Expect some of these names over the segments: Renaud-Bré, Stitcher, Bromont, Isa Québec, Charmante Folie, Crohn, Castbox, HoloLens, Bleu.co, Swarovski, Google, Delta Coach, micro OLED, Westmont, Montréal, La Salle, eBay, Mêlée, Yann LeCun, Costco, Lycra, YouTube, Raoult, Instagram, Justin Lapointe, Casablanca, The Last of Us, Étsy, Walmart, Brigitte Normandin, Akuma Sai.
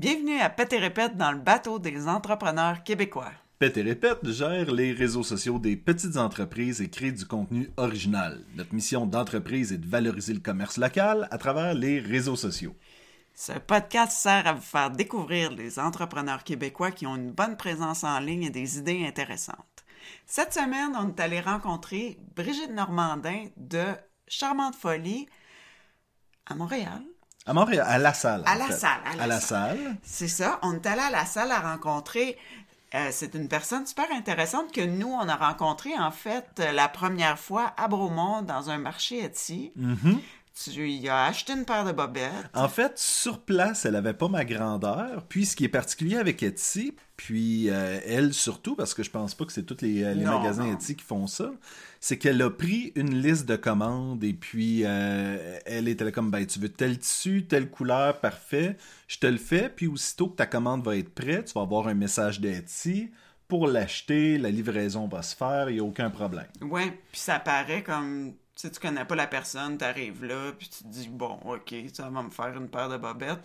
Bienvenue à Pète et Répète dans le bateau des entrepreneurs québécois. Pète et Répète gère les réseaux sociaux des petites entreprises et crée du contenu original. Notre mission d'entreprise est de valoriser le commerce local à travers les réseaux sociaux. Ce podcast sert à vous faire découvrir les entrepreneurs québécois qui ont une bonne présence en ligne et des idées intéressantes. Cette semaine, on est allé rencontrer Brigitte Normandin de Charmante Folie à Montréal. À Montréal, à La Salle. À La Salle. C'est ça. On est allé à La Salle à rencontrer... c'est une personne super intéressante que nous, on a rencontrée, en fait, la première fois à Bromont, dans un marché Étsy. Mm-hmm. Tu y as acheté une paire de bobettes. En fait, sur place, elle n'avait pas ma grandeur. Puis, ce qui est particulier avec Étsy, puis elle surtout, parce que je pense pas que c'est tous les magasins Étsy qui font ça, c'est qu'elle a pris une liste de commandes et puis elle était comme, ben tu veux tel tissu, telle couleur, parfait, je te le fais. Puis, aussitôt que ta commande va être prête, tu vas avoir un message d'Étsy pour l'acheter, la livraison va se faire, il n'y a aucun problème. Oui, puis ça paraît comme... Si tu connais pas la personne, t'arrives là, puis tu te dis, bon, OK, ça va me faire une paire de bobettes.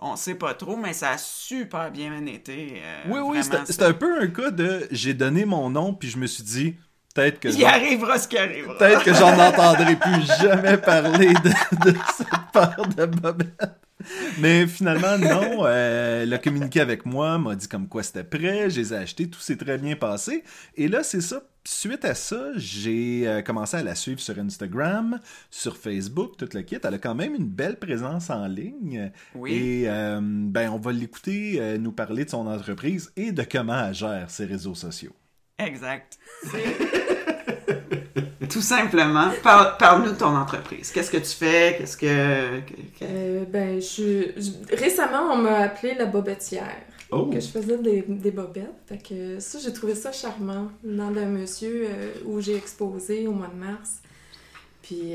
On sait pas trop, mais ça a super bien été. Oui, c'est un peu un cas de, j'ai donné mon nom, puis je me suis dit, peut-être que... Il arrivera ce qui arrivera. Peut-être que j'en entendrai plus jamais parler de cette paire de bobettes. Mais finalement, non, elle a communiqué avec moi, m'a dit comme quoi c'était prêt, je les ai achetés, tout s'est très bien passé. Et là, c'est ça. Suite à ça, j'ai commencé à la suivre sur Instagram, sur Facebook, tout le kit. Elle a quand même une belle présence en ligne. Oui. Et on va l'écouter nous parler de son entreprise et de comment elle gère ses réseaux sociaux. Exact. Tout simplement, parle-nous de ton entreprise. Qu'est-ce que tu fais? Récemment, on m'a appelée la bobettière. Oh. Que je faisais des bobettes. Fait que ça, j'ai trouvé ça charmant. Le nom d'un monsieur où j'ai exposé au mois de mars. Puis,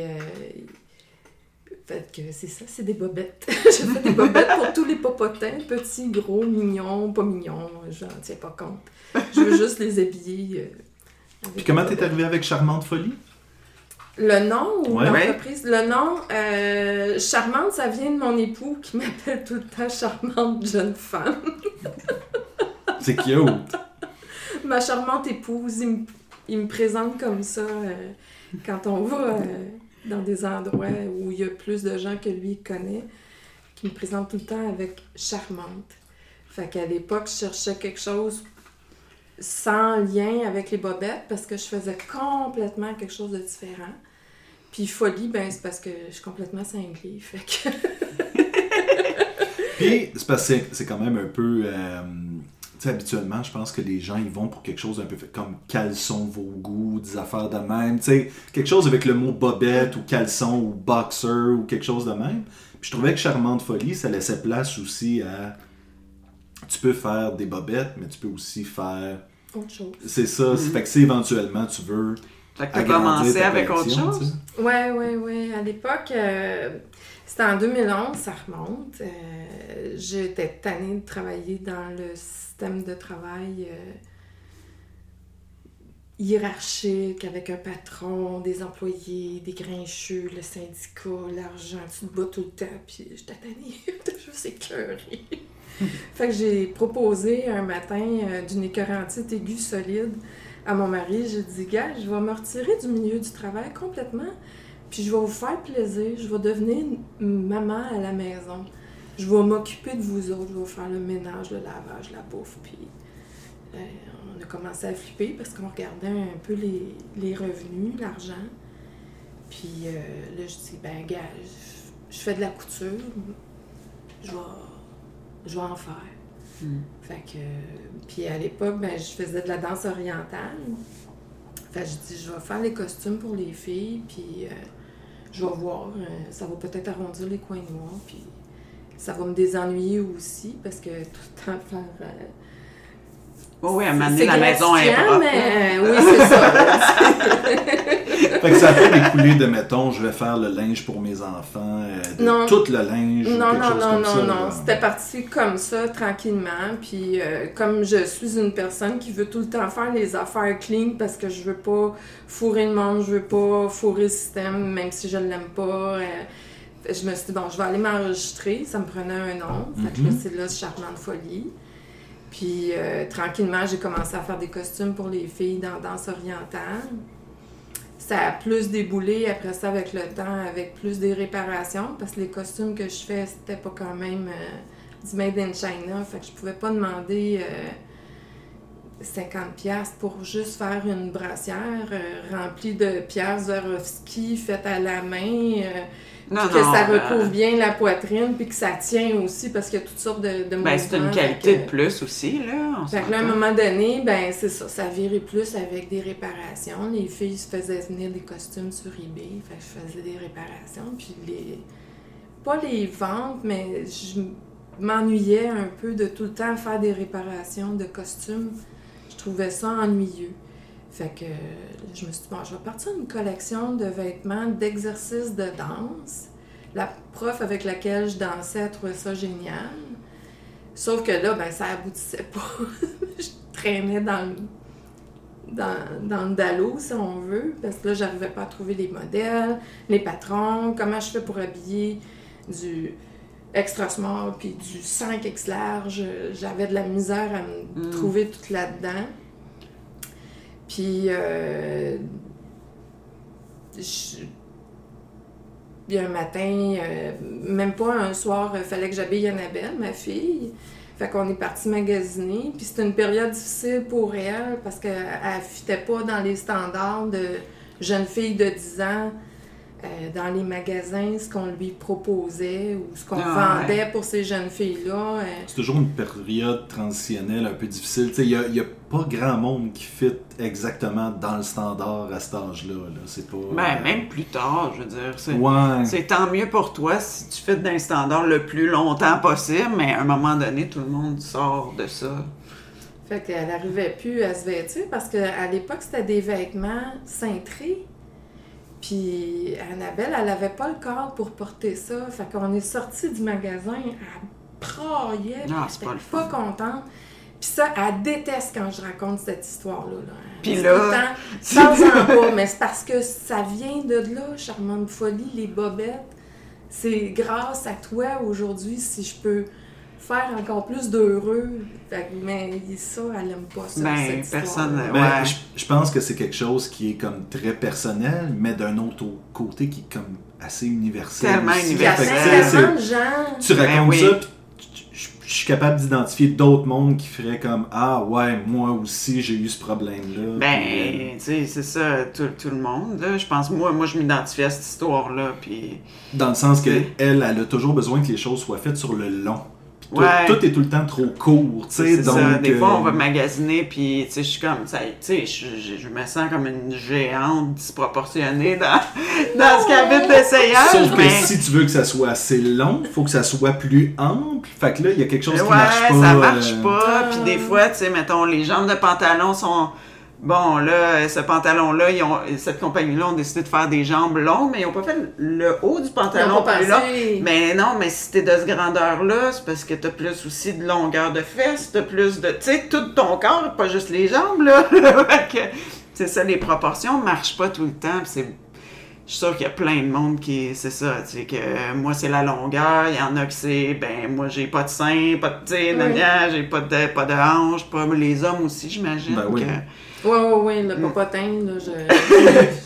fait que c'est ça, c'est des bobettes. J'ai fait des bobettes pour tous les popotins. Petits, gros, mignons, pas mignons. J'en tiens pas compte. Je veux juste les habiller. Puis comment t'es arrivée avec Charmante Folie? Le nom ou l'entreprise? Ouais. Le nom, Charmante, ça vient de mon époux qui m'appelle tout le temps Charmante Jeune Femme. C'est cute! Ma charmante épouse, il me présente comme ça quand on va dans des endroits où il y a plus de gens que lui connaît, qui me présente tout le temps avec Charmante. Fait qu'à l'époque, je cherchais quelque chose sans lien avec les bobettes parce que je faisais complètement quelque chose de différent. Puis Folie, c'est parce que je suis complètement cinglée, fait que... Puis c'est parce que c'est quand même un peu... tu sais, habituellement, je pense que les gens, ils vont pour quelque chose un peu comme caleçon vos goûts, des affaires de même, tu sais, quelque chose avec le mot bobette ou caleçon ou boxer ou quelque chose de même. Puis je trouvais que Charmante Folie, ça laissait place aussi à... Tu peux faire des bobettes, mais tu peux aussi faire... Autre chose. C'est ça. Mm-hmm. Fait que si éventuellement tu veux... Fait que t'as commencé avec autre chose? Oui. À l'époque, c'était en 2011, ça remonte. J'étais tannée de travailler dans le système de travail hiérarchique, avec un patron, des employés, des grincheux, le syndicat, l'argent, tu te bats tout le temps, puis j'étais tannée, j'étais juste écœurée. Fait que j'ai proposé un matin d'une écœurantite aiguë solide à mon mari. J'ai dit, gars, je vais me retirer du milieu du travail complètement, puis je vais vous faire plaisir. Je vais devenir maman à la maison. Je vais m'occuper de vous autres. Je vais vous faire le ménage, le lavage, la bouffe. Puis on a commencé à flipper parce qu'on regardait un peu les revenus, l'argent. Puis là, je dis, gars, je fais de la couture. Je vais en faire. Fait que... Puis à l'époque, je faisais de la danse orientale. Fait que je dis, je vais faire les costumes pour les filles, puis je vais voir. Ça va peut-être arrondir les coins noirs, puis ça va me désennuyer aussi, parce que tout le temps faire... à m'amener la maison impropre. Mais... Oui, c'est ça. Fait que ça fait découler de, mettons, je vais faire le linge pour mes enfants, tout le linge. Non. C'était parti comme ça, tranquillement. Puis comme je suis une personne qui veut tout le temps faire les affaires clean parce que je veux pas fourrer le monde, je veux pas fourrer le système, même si je l'aime pas. je me suis dit, bon, je vais aller m'enregistrer. Ça me prenait un nom. Mm-hmm. Fait que là, c'est là, Charmante Folie. Puis, tranquillement, j'ai commencé à faire des costumes pour les filles dans danse orientale. Ça a plus déboulé après ça avec le temps, avec plus des réparations, parce que les costumes que je fais, c'était pas quand même du made in China. Fait que je pouvais pas demander 50$ pour juste faire une brassière remplie de pierres Swarovski faites à la main, ça recouvre bien la poitrine, puis que ça tient aussi, parce qu'il y a toutes sortes de mouvements. Ben, c'est une qualité de plus aussi, là. Fait que là, à un moment donné, ben c'est ça, ça virait plus avec des réparations. Les filles se faisaient venir des costumes sur eBay, fait que je faisais des réparations, puis pas les ventes, mais je m'ennuyais un peu de tout le temps faire des réparations de costumes. Je trouvais ça ennuyeux. Fait que je me suis dit, bon, je vais partir d'une collection de vêtements d'exercices de danse. La prof avec laquelle je dansais, elle trouvait ça génial. Sauf que là, ben ça aboutissait pas. Je traînais dans le dallo, si on veut, parce que là, j'arrivais pas à trouver les modèles, les patrons, comment je fais pour habiller du extra small puis du 5X large. J'avais de la misère à me trouver toute là-dedans. Puis, puis un matin, même pas un soir, il fallait que j'habille Annabelle, ma fille. Fait qu'on est parti magasiner. Puis c'était une période difficile pour elle parce qu'elle ne fitait pas dans les standards de jeune fille de 10 ans dans les magasins, ce qu'on lui proposait ou ce qu'on vendait pour ces jeunes filles-là. C'est toujours une période transitionnelle un peu difficile. Il n'y a pas grand monde qui fit exactement dans le standard à cet âge-là. Là. C'est pas, même plus tard, je veux dire. C'est tant mieux pour toi si tu fites dans le standard le plus longtemps possible, mais à un moment donné, tout le monde sort de ça. Fait qu'elle n'arrivait plus à se vêtir parce qu'à l'époque, c'était des vêtements cintrés. Puis Annabelle, elle n'avait pas le corps pour porter ça. Fait qu'on est sortis du magasin, elle braillait, elle n'était pas contente. Puis ça, elle déteste quand je raconte cette histoire-là. Puis là... Parle-en pas, mais c'est parce que ça vient de là, Charmante Folie, les bobettes. C'est grâce à toi aujourd'hui si je peux faire encore plus d'heureux. Mais ça, elle aime pas ça, cette histoire. Je pense que c'est quelque chose qui est comme très personnel, mais d'un autre côté qui est comme assez universel. Tellement universel. Tu racontes ça, puis je suis capable d'identifier d'autres mondes qui feraient comme « Ah ouais, moi aussi, j'ai eu ce problème-là. » tu sais, c'est ça, tout le monde, là. Je pense, moi, je m'identifie à cette histoire-là, puis... Dans le sens qu'elle a toujours besoin que les choses soient faites sur le long. Tout est tout le temps trop court, tu sais. Des fois, on va magasiner, puis tu sais, je suis comme, tu sais, je me sens comme une géante disproportionnée dans ce cabine d'essayage. Sauf que si tu veux que ça soit assez long, faut que ça soit plus ample. Fait que là, il y a quelque chose qui marche pas. Ouais, ça marche pas. Puis des fois, tu sais, mettons, les jambes de pantalon sont... Bon, là, ce pantalon-là, cette compagnie-là, ont décidé de faire des jambes longues, mais ils n'ont pas fait le haut du pantalon plus long. Mais non, mais si t'es de cette grandeur-là, c'est parce que t'as plus aussi de longueur de fesses, t'as plus de... Tu sais, tout ton corps, pas juste les jambes, là. C'est ça, les proportions marchent pas tout le temps, pis c'est... Je suis sûre qu'il y a plein de monde qui... C'est ça, tu sais, que moi, c'est la longueur. Il y en a que c'est, moi, j'ai pas de sein, pas de... Tu sais, j'ai pas de hanche, pas... Les hommes aussi, j'imagine. Ben oui. Oui, le popotin, là,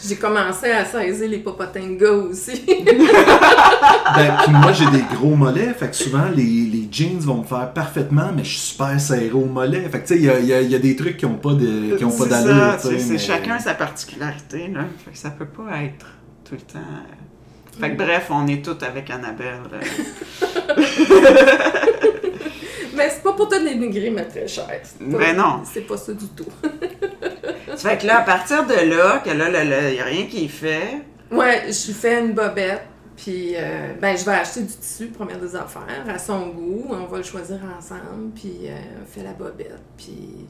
j'ai commencé à saisir les popotins de gars aussi. Puis moi, j'ai des gros mollets, fait que souvent, les jeans vont me faire parfaitement, mais je suis super serré au mollet. Fait que, tu sais, il y a des trucs qui n'ont pas d'allure. C'est chacun sa particularité, là. Fait que ça peut pas être tout le temps... Fait que bref, on est toutes avec Annabelle. Mais c'est pas pour te dénigrer, ma très chère. Mais non. C'est pas ça du tout. Ça fait que là, à partir de là, il n'y a rien qui fait. Ouais, je fais une bobette, puis je vais acheter du tissu, première des affaires, à son goût. On va le choisir ensemble, puis on fait la bobette, puis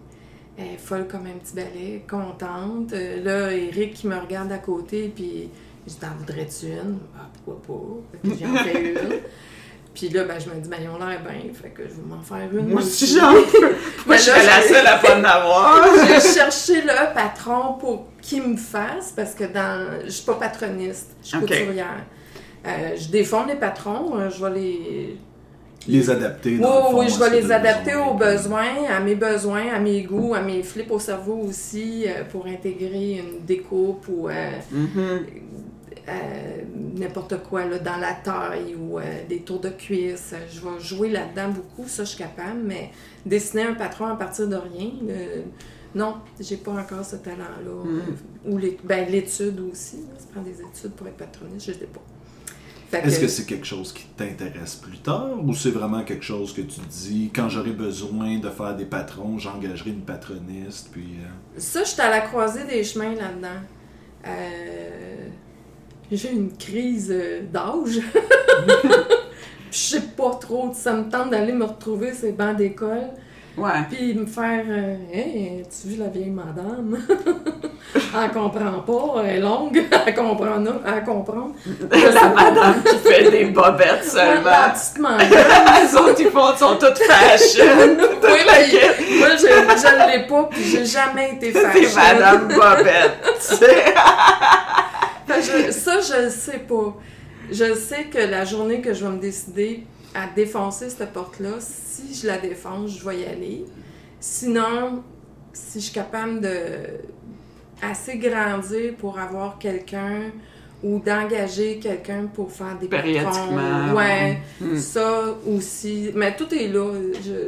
elle est folle comme un petit balai, contente. Là, Eric qui me regarde à côté, puis je dis, t'en voudrais-tu une? Ah, pourquoi pas? Puis j'en fais une. Puis là, je me dis, ils ont l'air bien, fait que je vais m'en faire une. Moi aussi, j'en veux. Moi, je suis la seule à pas en avoir. J'ai cherché le patron pour qu'il me fasse, parce que je suis pas patroniste, je suis couturière. Je défends les patrons, je vais les... Les adapter. Oui, je vais les adapter aux besoins, à mes besoins, à mes goûts, à mes flips au cerveau aussi, pour intégrer une découpe ou n'importe quoi là, dans la taille ou des tours de cuisse. Je vais jouer là-dedans beaucoup, ça je suis capable, mais dessiner un patron à partir de rien, non, j'ai pas encore ce talent-là. Ou l'étude aussi, là, ça prend des études pour être patroniste, je ne sais pas. Est-ce que c'est quelque chose qui t'intéresse plus tard ou c'est vraiment quelque chose que tu dis, quand j'aurai besoin de faire des patrons, j'engagerai une patroniste, puis... Ça, je suis à la croisée des chemins là-dedans. J'ai une crise d'âge. Je sais pas trop, ça me tente d'aller me retrouver sur les bancs d'école. Ouais. Puis me faire hey, tu vu la vieille madame? Elle comprend pas, elle est longue, elle comprend à comprendre. La madame qui fait des bobettes seulement. La petite Les autres ils sont toutes fashion. Oui, mais moi je ne l'ai pas, puis j'ai jamais été fashion. C'est madame bobette, tu sais. Ça je sais pas. Je sais que la journée que je vais me décider à défoncer cette porte-là, si je la défonce, je vais y aller. Sinon, si je suis capable de assez grandir pour avoir quelqu'un ou d'engager quelqu'un pour faire des patrons, ça aussi. Mais tout est là.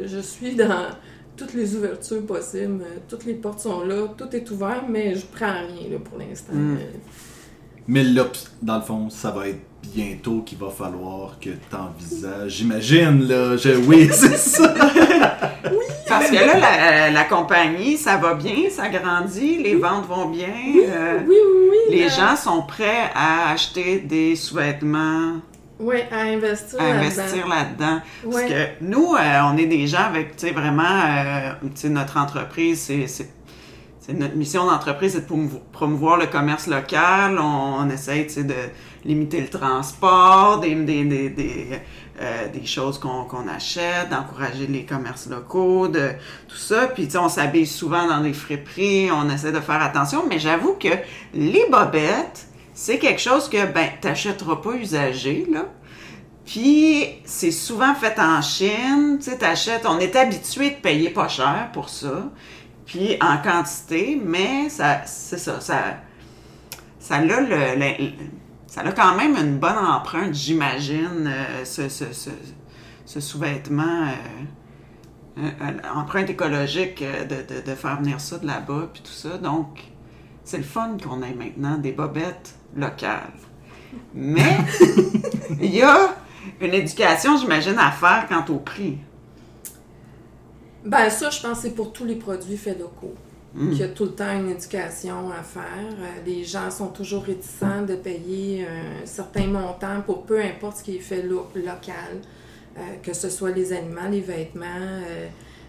Je suis dans toutes les ouvertures possibles. Toutes les portes sont là. Tout est ouvert, mais je prends rien là, pour l'instant. Mais là, dans le fond, ça va être bientôt qu'il va falloir que t'envisages. J'imagine, là. Oui, c'est ça. Oui. Parce que là, la compagnie, ça va bien, ça grandit, les ventes vont bien. Oui. Les gens sont prêts à acheter des sous-vêtements. Oui, à investir là-dedans. Parce que nous, on est des gens avec, tu sais, vraiment, tu sais, notre entreprise, c'est notre mission d'entreprise, c'est de promouvoir le commerce local. On essaie de limiter le transport, des choses qu'on achète, d'encourager les commerces locaux, de tout ça. Puis on s'habille souvent dans des friperies, on essaie de faire attention. Mais j'avoue que les bobettes, c'est quelque chose que t'achèteras pas usagé, là. Puis c'est souvent fait en Chine. Tu sais, t'achètes. On est habitué de payer pas cher pour ça. Puis en quantité, mais ça a quand même une bonne empreinte, j'imagine, ce sous-vêtement, empreinte écologique de faire venir ça de là-bas, puis tout ça. Donc, c'est le fun qu'on ait maintenant des bobettes locales. Mais il y a une éducation, j'imagine, à faire quant au prix. Ben ça, je pense que c'est pour tous les produits faits locaux. Il y a tout le temps une éducation à faire. Les gens sont toujours réticents de payer un certain montant pour peu importe ce qui est fait local, que ce soit les aliments, les vêtements,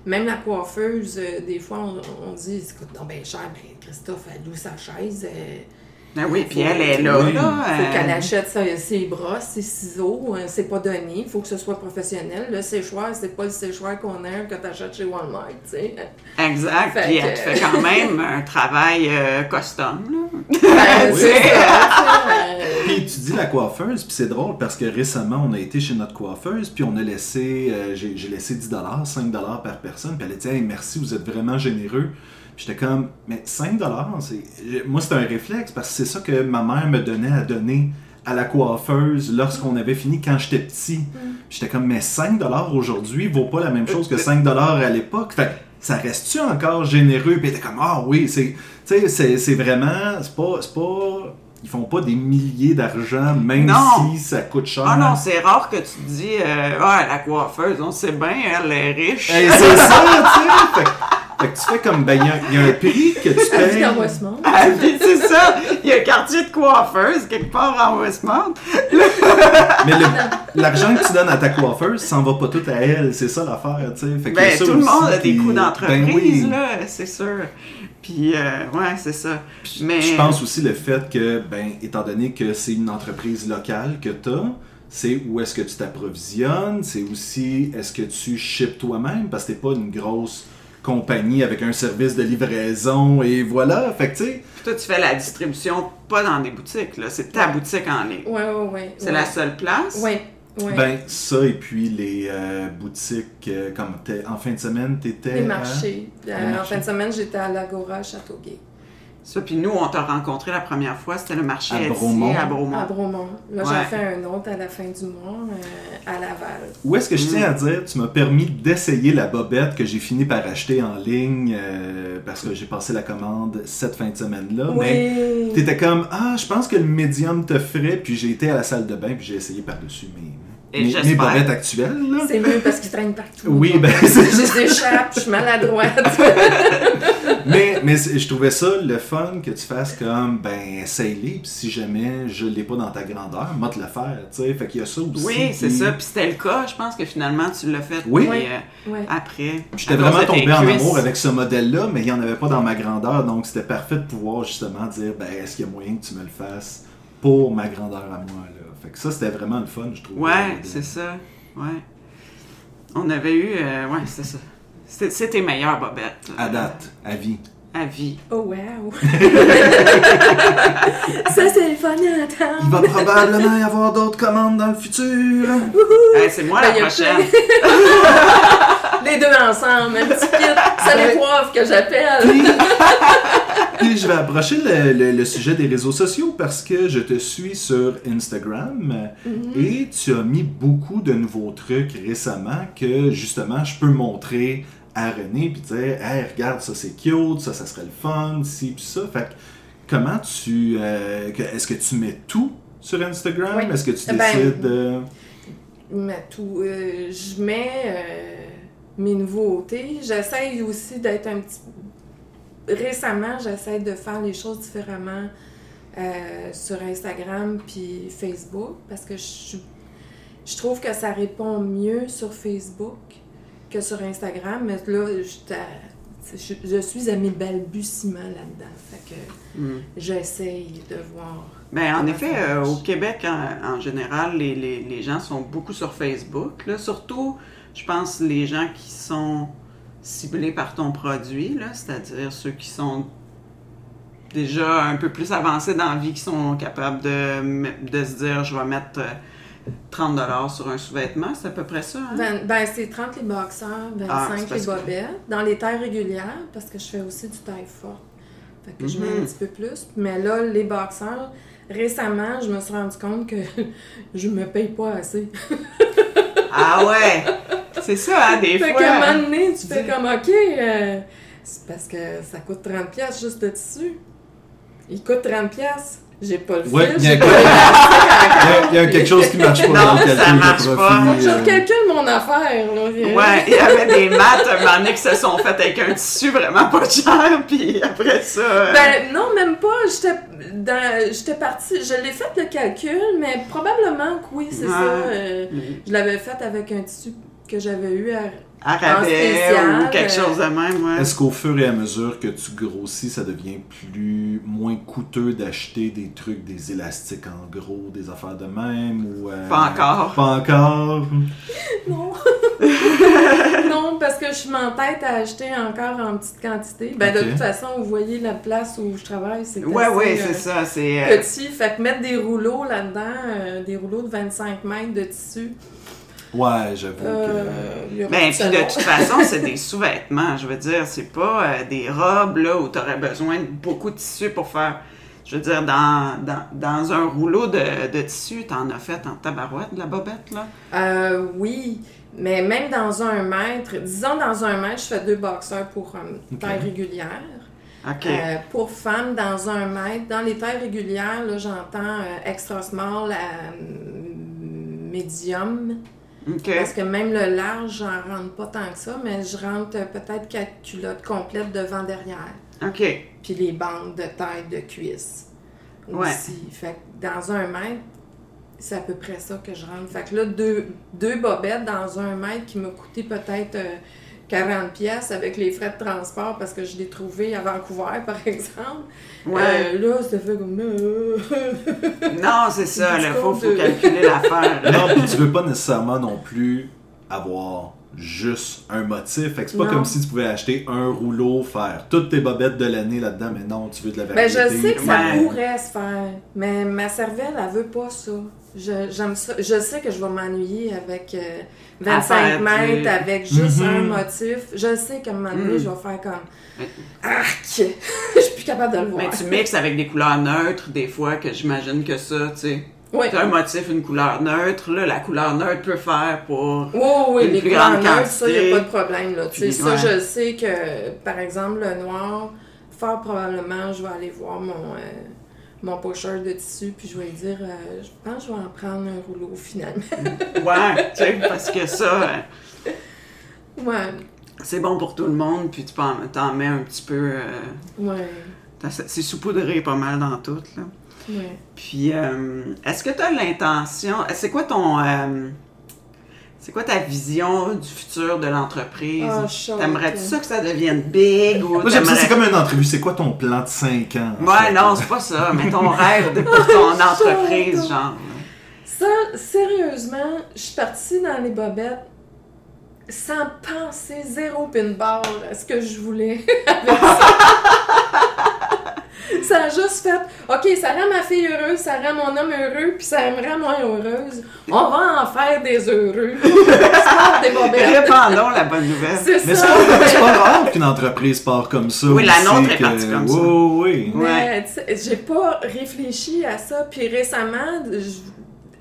même la coiffeuse. Des fois, on dit « Écoute, non, ben cher, ben Christophe, elle loue sa chaise. » Ben oui, puis elle est là. Il faut qu'elle achète ses brosses, ses ciseaux. C'est pas donné. Il faut que ce soit professionnel. Le séchoir, c'est pas le séchoir qu'on aime quand t'achètes chez Walmart, tu sais. Exact. Puis elle fait quand même un travail custom, là. Ben, puis tu dis la coiffeuse, puis c'est drôle parce que récemment, on a été chez notre coiffeuse, puis on a laissé... j'ai laissé $10, $5 par personne. Puis elle a dit « Hey, merci, vous êtes vraiment généreux. » J'étais comme, mais $5, moi c'était un réflexe parce que c'est ça que ma mère me donnait à donner à la coiffeuse lorsqu'on avait fini quand j'étais petit. J'étais comme, mais $5 aujourd'hui vaut pas la même chose que $5 à l'époque. Fait que ça reste-tu encore généreux? Puis t'es comme, ah oui, c'est vraiment, c'est pas... Ils font pas des milliers d'argent, même si ça coûte cher. Ah non, c'est rare que tu te dis, la coiffeuse, on sait bien, elle est riche. Et c'est ça, tu sais. Fait que tu fais comme, il y a un prix que tu payes. À Westmont. Ah, c'est ça, il y a un quartier de coiffeuse quelque part en Westmont. Mais l'argent que tu donnes à ta coiffeuse, ça s'en va pas tout à elle, c'est ça l'affaire, tu sais. Ben, tout le monde a des coûts d'entreprise, là, c'est sûr. Puis, c'est ça. Mais... Je pense aussi le fait que, étant donné que c'est une entreprise locale que t'as, c'est où est-ce que tu t'approvisionnes, c'est aussi est-ce que tu ships toi-même, parce que t'es pas une grosse compagnie avec un service de livraison et voilà. Fait que tu sais. Toi, tu fais la distribution pas dans des boutiques, là. C'est ta boutique en ligne. Ouais. C'est la seule place. Ouais. Ben, ça, et puis les boutiques, comme en fin de semaine, t'étais. Les marchés. En fin de semaine, j'étais à l'Agora Châteauguay. Ça, puis nous, on t'a rencontré la première fois, c'était le marché Étsy à Bromont. Là, ouais. J'en fais un autre à la fin du mois, à Laval. Où est-ce que je tiens à dire, tu m'as permis d'essayer la bobette que j'ai fini par acheter en ligne, parce que j'ai passé la commande cette fin de semaine-là. Oui. Mais t'étais comme, je pense que le médium te ferait, puis j'ai été à la salle de bain, puis j'ai essayé par-dessus mes bobettes actuelles, là. C'est mieux parce qu'ils traînent partout. Oui, ben c'est ça. Je les échappe, je suis maladroite. mais je trouvais ça le fun que tu fasses comme, ben, essaye-les, puis si jamais je l'ai pas dans ta grandeur, moi te le faire, tu sais. Fait qu'il y a ça aussi. Oui, c'est ça. Puis c'était le cas, je pense que finalement, tu l'as fait. Oui. Après. J'étais vraiment tombé en amour avec ce modèle-là, mais il n'y en avait pas dans ma grandeur, donc c'était parfait de pouvoir justement dire, ben, est-ce qu'il y a moyen que tu me le fasses pour ma grandeur à moi, là. Fait que ça, c'était vraiment le fun, je trouve. Ouais, c'est ça. Ouais. On avait eu... ouais, c'est ça. C'est tes meilleures bobettes. À date. À vie. À vie. Oh, wow! Ça, c'est le fun à entendre. Il va probablement y avoir d'autres commandes dans le futur. Hey, c'est moi la prochaine. Les deux ensemble. Un petit kit. Ça les poivres que j'appelle. Puis je vais approcher le sujet des réseaux sociaux parce que je te suis sur Instagram et tu as mis beaucoup de nouveaux trucs récemment que justement je peux montrer à René puis dire « Hey, regarde, ça c'est cute, ça serait le fun, ci puis ça. » Fait que comment tu... est-ce que tu mets tout sur Instagram? Oui. Est-ce que tu décides... tout. Je mets mes nouveautés. J'essaye aussi d'être un petit... Récemment, j'essaie de faire les choses différemment sur Instagram puis Facebook parce que je trouve que ça répond mieux sur Facebook que sur Instagram. Mais là, je suis à mes balbutiements là-dedans. Fait que j'essaye de voir. Bien, en effet, au Québec, en général, les gens sont beaucoup sur Facebook. Là. Surtout, je pense, les gens qui sont... ciblés par ton produit, là, c'est-à-dire ceux qui sont déjà un peu plus avancés dans la vie, qui sont capables de se dire « je vais mettre 30$ sur un sous-vêtement », c'est à peu près ça? Hein? Ben c'est 30$ les boxeurs, 25$ les bobettes, dans les tailles régulières, parce que je fais aussi du taille forte, fait que je mets un petit peu plus, mais là, les boxeurs, récemment, je me suis rendu compte que je me paye pas assez. Ah ouais! C'est ça, hein, des fait fois. Fait qu'à un moment donné, tu fais comme, OK, c'est parce que ça coûte 30$ juste le tissu. Il coûte 30$. J'ai pas le fil. Ouais, il y a quelque chose qui marche pas. Non, ça marche pas. Faut que je calcule mon affaire. Là. Ouais, il y avait des maths un moment donné qui se sont faites avec un tissu vraiment pas cher, puis après ça... Ben non, même pas. J'étais partie... Je l'ai fait le calcul, mais probablement que oui, c'est ça. Je l'avais fait avec un tissu... que j'avais eu à rabais ou quelque chose de même. Ouais. Est-ce qu'au fur et à mesure que tu grossis, ça devient moins coûteux d'acheter des trucs, des élastiques en gros, des affaires de même ou pas encore. Pas encore. Non. Non, parce que je m'entête à acheter encore en petite quantité. Ben de toute façon, vous voyez la place où je travaille, c'est c'est ça, c'est petit. Fait que mettre des rouleaux là-dedans, des rouleaux de 25 mètres de tissu. Ouais, j'avoue que... Ben, puis de toute façon, c'est des sous-vêtements. Je veux dire, c'est pas des robes là où t'aurais besoin de beaucoup de tissu pour faire... Je veux dire, dans un rouleau de tissu, t'en as fait en tabarouette, de la bobette, là? Oui, mais même dans un mètre... Disons, dans un mètre, je fais 2 boxeurs pour taille régulière. OK. Pour femmes, dans un mètre, dans les tailles régulières, là, j'entends extra small à medium... Okay. Parce que même le large, j'en rentre pas tant que ça, mais je rentre peut-être 4 culottes complètes devant-derrière. OK. Puis les bandes de taille de cuisse aussi. Fait que dans un mètre, c'est à peu près ça que je rentre. Fait que là, 2 bobettes dans un mètre qui m'a coûté peut-être 40$ avec les frais de transport parce que je l'ai trouvé à Vancouver, par exemple. Ouais. Là, ça fait comme... Non, c'est ça. Il faut calculer l'affaire. Non, puis tu veux pas nécessairement non plus avoir juste un motif. Fait que c'est pas comme si tu pouvais acheter un rouleau, faire toutes tes bobettes de l'année là-dedans, mais non, tu veux de la variété. Ben, je sais que ça pourrait se faire, mais ma cervelle, elle veut pas ça. J'aime ça. Je sais que je vais m'ennuyer avec 25 mètres, avec juste un motif. Je sais qu'à un moment donné, je vais faire comme... Arc! Je suis plus capable de le voir. Mais tu mixes avec des couleurs neutres, des fois, que j'imagine que ça, tu sais... Oui. T'as un motif, une couleur neutre. Là, la couleur neutre peut faire pour une les plus grande couleurs neutres, ça, il n'y a pas de problème. Là. Puis, ça, je sais que, par exemple, le noir, fort probablement, je vais aller voir mon pocheur de tissu, puis je vais lui dire, je pense que je vais en prendre un rouleau, finalement. Ouais, tu sais, parce que ça... ouais. C'est bon pour tout le monde, puis tu t'en mets un petit peu... ouais. C'est saupoudré pas mal dans tout, là. Oui. Puis, est-ce que tu as l'intention... c'est quoi ta vision du futur de l'entreprise? Oh, t'aimerais-tu ça que ça devienne big? Ou moi, j'aime ça, c'est comme une entrevue. C'est quoi ton plan de 5 ans? Ouais, non, c'est pas ça. Mais ton rêve pour ton entreprise, genre. Ça, sérieusement, je suis partie dans les bobettes sans penser zéro pin-ball à ce que je voulais avec ça. Ça a juste fait, OK, ça rend ma fille heureuse, ça rend mon homme heureux, puis ça me rend moins heureuse. On va en faire des heureux. C'est des bobettes. Répandons la bonne nouvelle. Mais ça. C'est pas rare qu'une entreprise part comme ça. Oui, la nôtre est partie comme ça. Oui, oui. Mais j'ai pas réfléchi à ça. Puis récemment,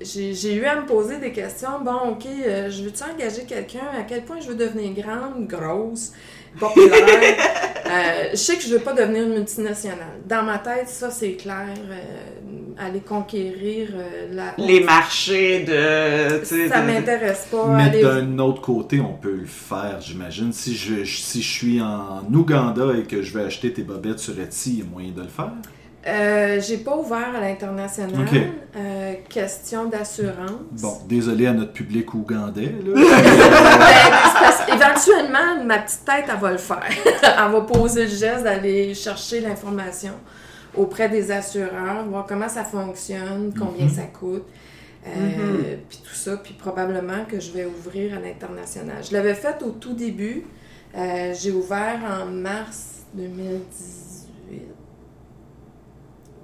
j'ai eu à me poser des questions. Bon, OK, je veux-tu engager quelqu'un? À quel point je veux devenir grande, grosse? Populaire. Je sais que je veux pas devenir une multinationale. Dans ma tête, ça, c'est clair. Aller conquérir les marchés de... Ça m'intéresse pas. Mais d'un autre côté, on peut le faire, j'imagine. Si je suis en Ouganda et que je vais acheter tes bobettes sur Etsy, il y a moyen de le faire? J'ai pas ouvert à l'international. Okay. Question d'assurance. Bon, désolé à notre public ougandais. Là. Éventuellement, ma petite tête, elle va le faire. Elle va poser le geste d'aller chercher l'information auprès des assureurs, voir comment ça fonctionne, combien ça coûte, puis tout ça. Puis probablement que je vais ouvrir à l'international. Je l'avais fait au tout début. J'ai ouvert en mars 2018.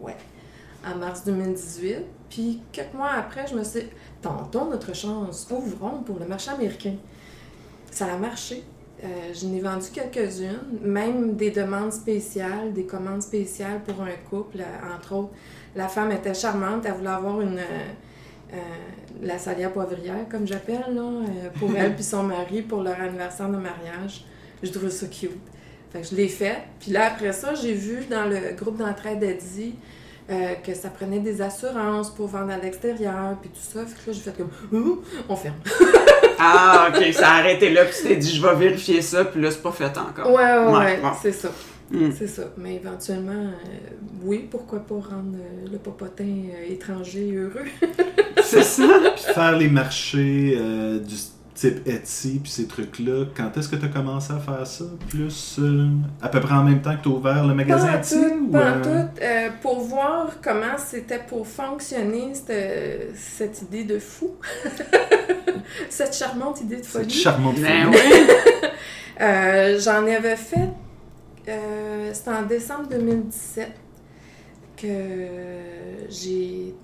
Ouais, en mars 2018. Puis quelques mois après, je me suis dit, tentons notre chance, ouvrons pour le marché américain. Ça a marché. Je n'ai vendu quelques-unes, même des demandes spéciales, des commandes spéciales pour un couple. Entre autres, la femme était charmante, elle voulait avoir une la salière poivrière, comme j'appelle, là, pour elle puis son mari, pour leur anniversaire de mariage. Je trouve ça cute. Fait que je l'ai fait. Puis là, après ça, j'ai vu dans le groupe d'entraide d'Étsy que ça prenait des assurances pour vendre à l'extérieur, puis tout ça. Fait que là, j'ai fait comme « on ferme ». Ah, OK, ça a arrêté là, puis tu t'es dit « je vais vérifier ça », puis là, c'est pas fait encore. Ouais, bon. C'est ça. C'est ça. Mais éventuellement, oui, pourquoi pas rendre le popotin étranger heureux. C'est ça. Puis faire les marchés du... type Etsy puis ces trucs-là, quand est-ce que tu as commencé à faire ça? Plus à peu près en même temps que tu as ouvert le magasin Etsy? Pas en tout. Pour voir comment c'était pour fonctionner cette idée de fou. Cette charmante idée de folie. Cette charmante folie. J'en avais fait, c'était en décembre 2017 que j'ai...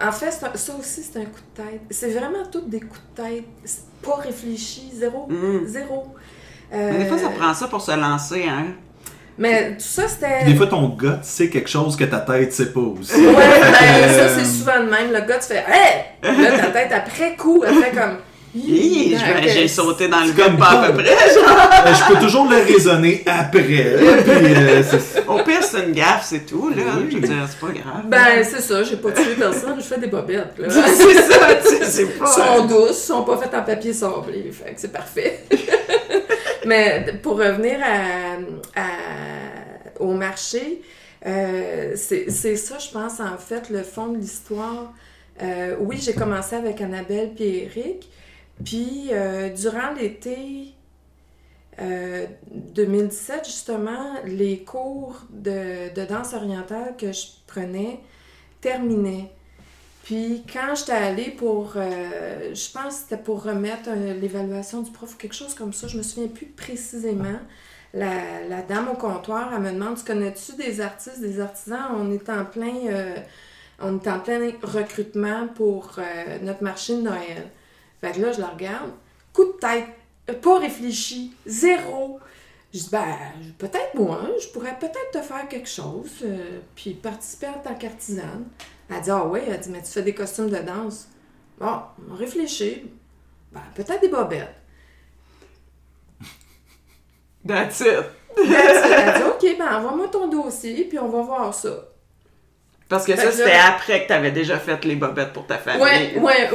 En fait, ça aussi, c'est un coup de tête. C'est vraiment toutes des coups de tête. C'est pas réfléchi, zéro. Mais des fois, ça prend ça pour se lancer, hein? Mais tout ça, c'était... Des fois, ton gut sait quelque chose que ta tête sait pas aussi. Ouais, ben, ça, c'est souvent le même. Le gut fait « hey! » Là, ta tête, après coup, elle fait comme... J'ai sauté dans le gomme pas à peu près. Je peux toujours le raisonner après. Puis, au pire, c'est une gaffe, c'est tout. Là. Oui. Je veux dire, c'est pas grave. Ben, c'est ça, j'ai pas tué personne, je fais des bobettes. Là. C'est ça, c'est pas... Ils sont douces, ils sont pas faites en papier sablé, fait que c'est parfait. Mais pour revenir au marché, c'est ça, je pense, en fait, le fond de l'histoire. Oui, j'ai commencé avec Annabelle puis Eric. Puis, durant l'été 2017, justement, les cours de danse orientale que je prenais terminaient. Puis quand j'étais allée pour, je pense que c'était pour remettre l'évaluation du prof ou quelque chose comme ça, je me souviens plus précisément, la dame au comptoir, elle me demande « Tu connais-tu des artistes, des artisans? On est en plein recrutement pour notre marché de Noël. » Fait que là, je la regarde, coup de tête, pas réfléchi, zéro. Je dis « Ben, peut-être moi, je pourrais peut-être te faire quelque chose, puis participer en tant qu'artisane. » Elle dit « Ah oui, elle dit « Mais tu fais des costumes de danse. » Bon, on réfléchit. Ben, peut-être des bobettes. That's it. Elle dit « Ok, ben envoie-moi ton dossier, puis on va voir ça. » Parce que fait ça, que c'était après que t'avais déjà fait les bobettes pour ta famille. Ouais.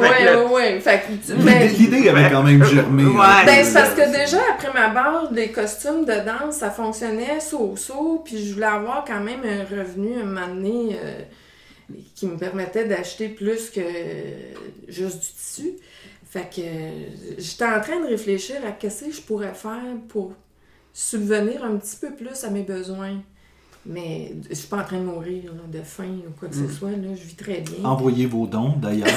Fait que, mais... L'idée avait quand même germé. Ouais. Ben, c'est parce que déjà, après ma barre, les costumes de danse, ça fonctionnait so-so, puis je voulais avoir quand même un revenu à un moment donné qui me permettait d'acheter plus que juste du tissu. Fait que j'étais en train de réfléchir à qu'est-ce que je pourrais faire pour subvenir un petit peu plus à mes besoins. Mais je suis pas en train de mourir là, de faim ou quoi que ce soit. Là, je vis très bien. Envoyez vos dons, d'ailleurs.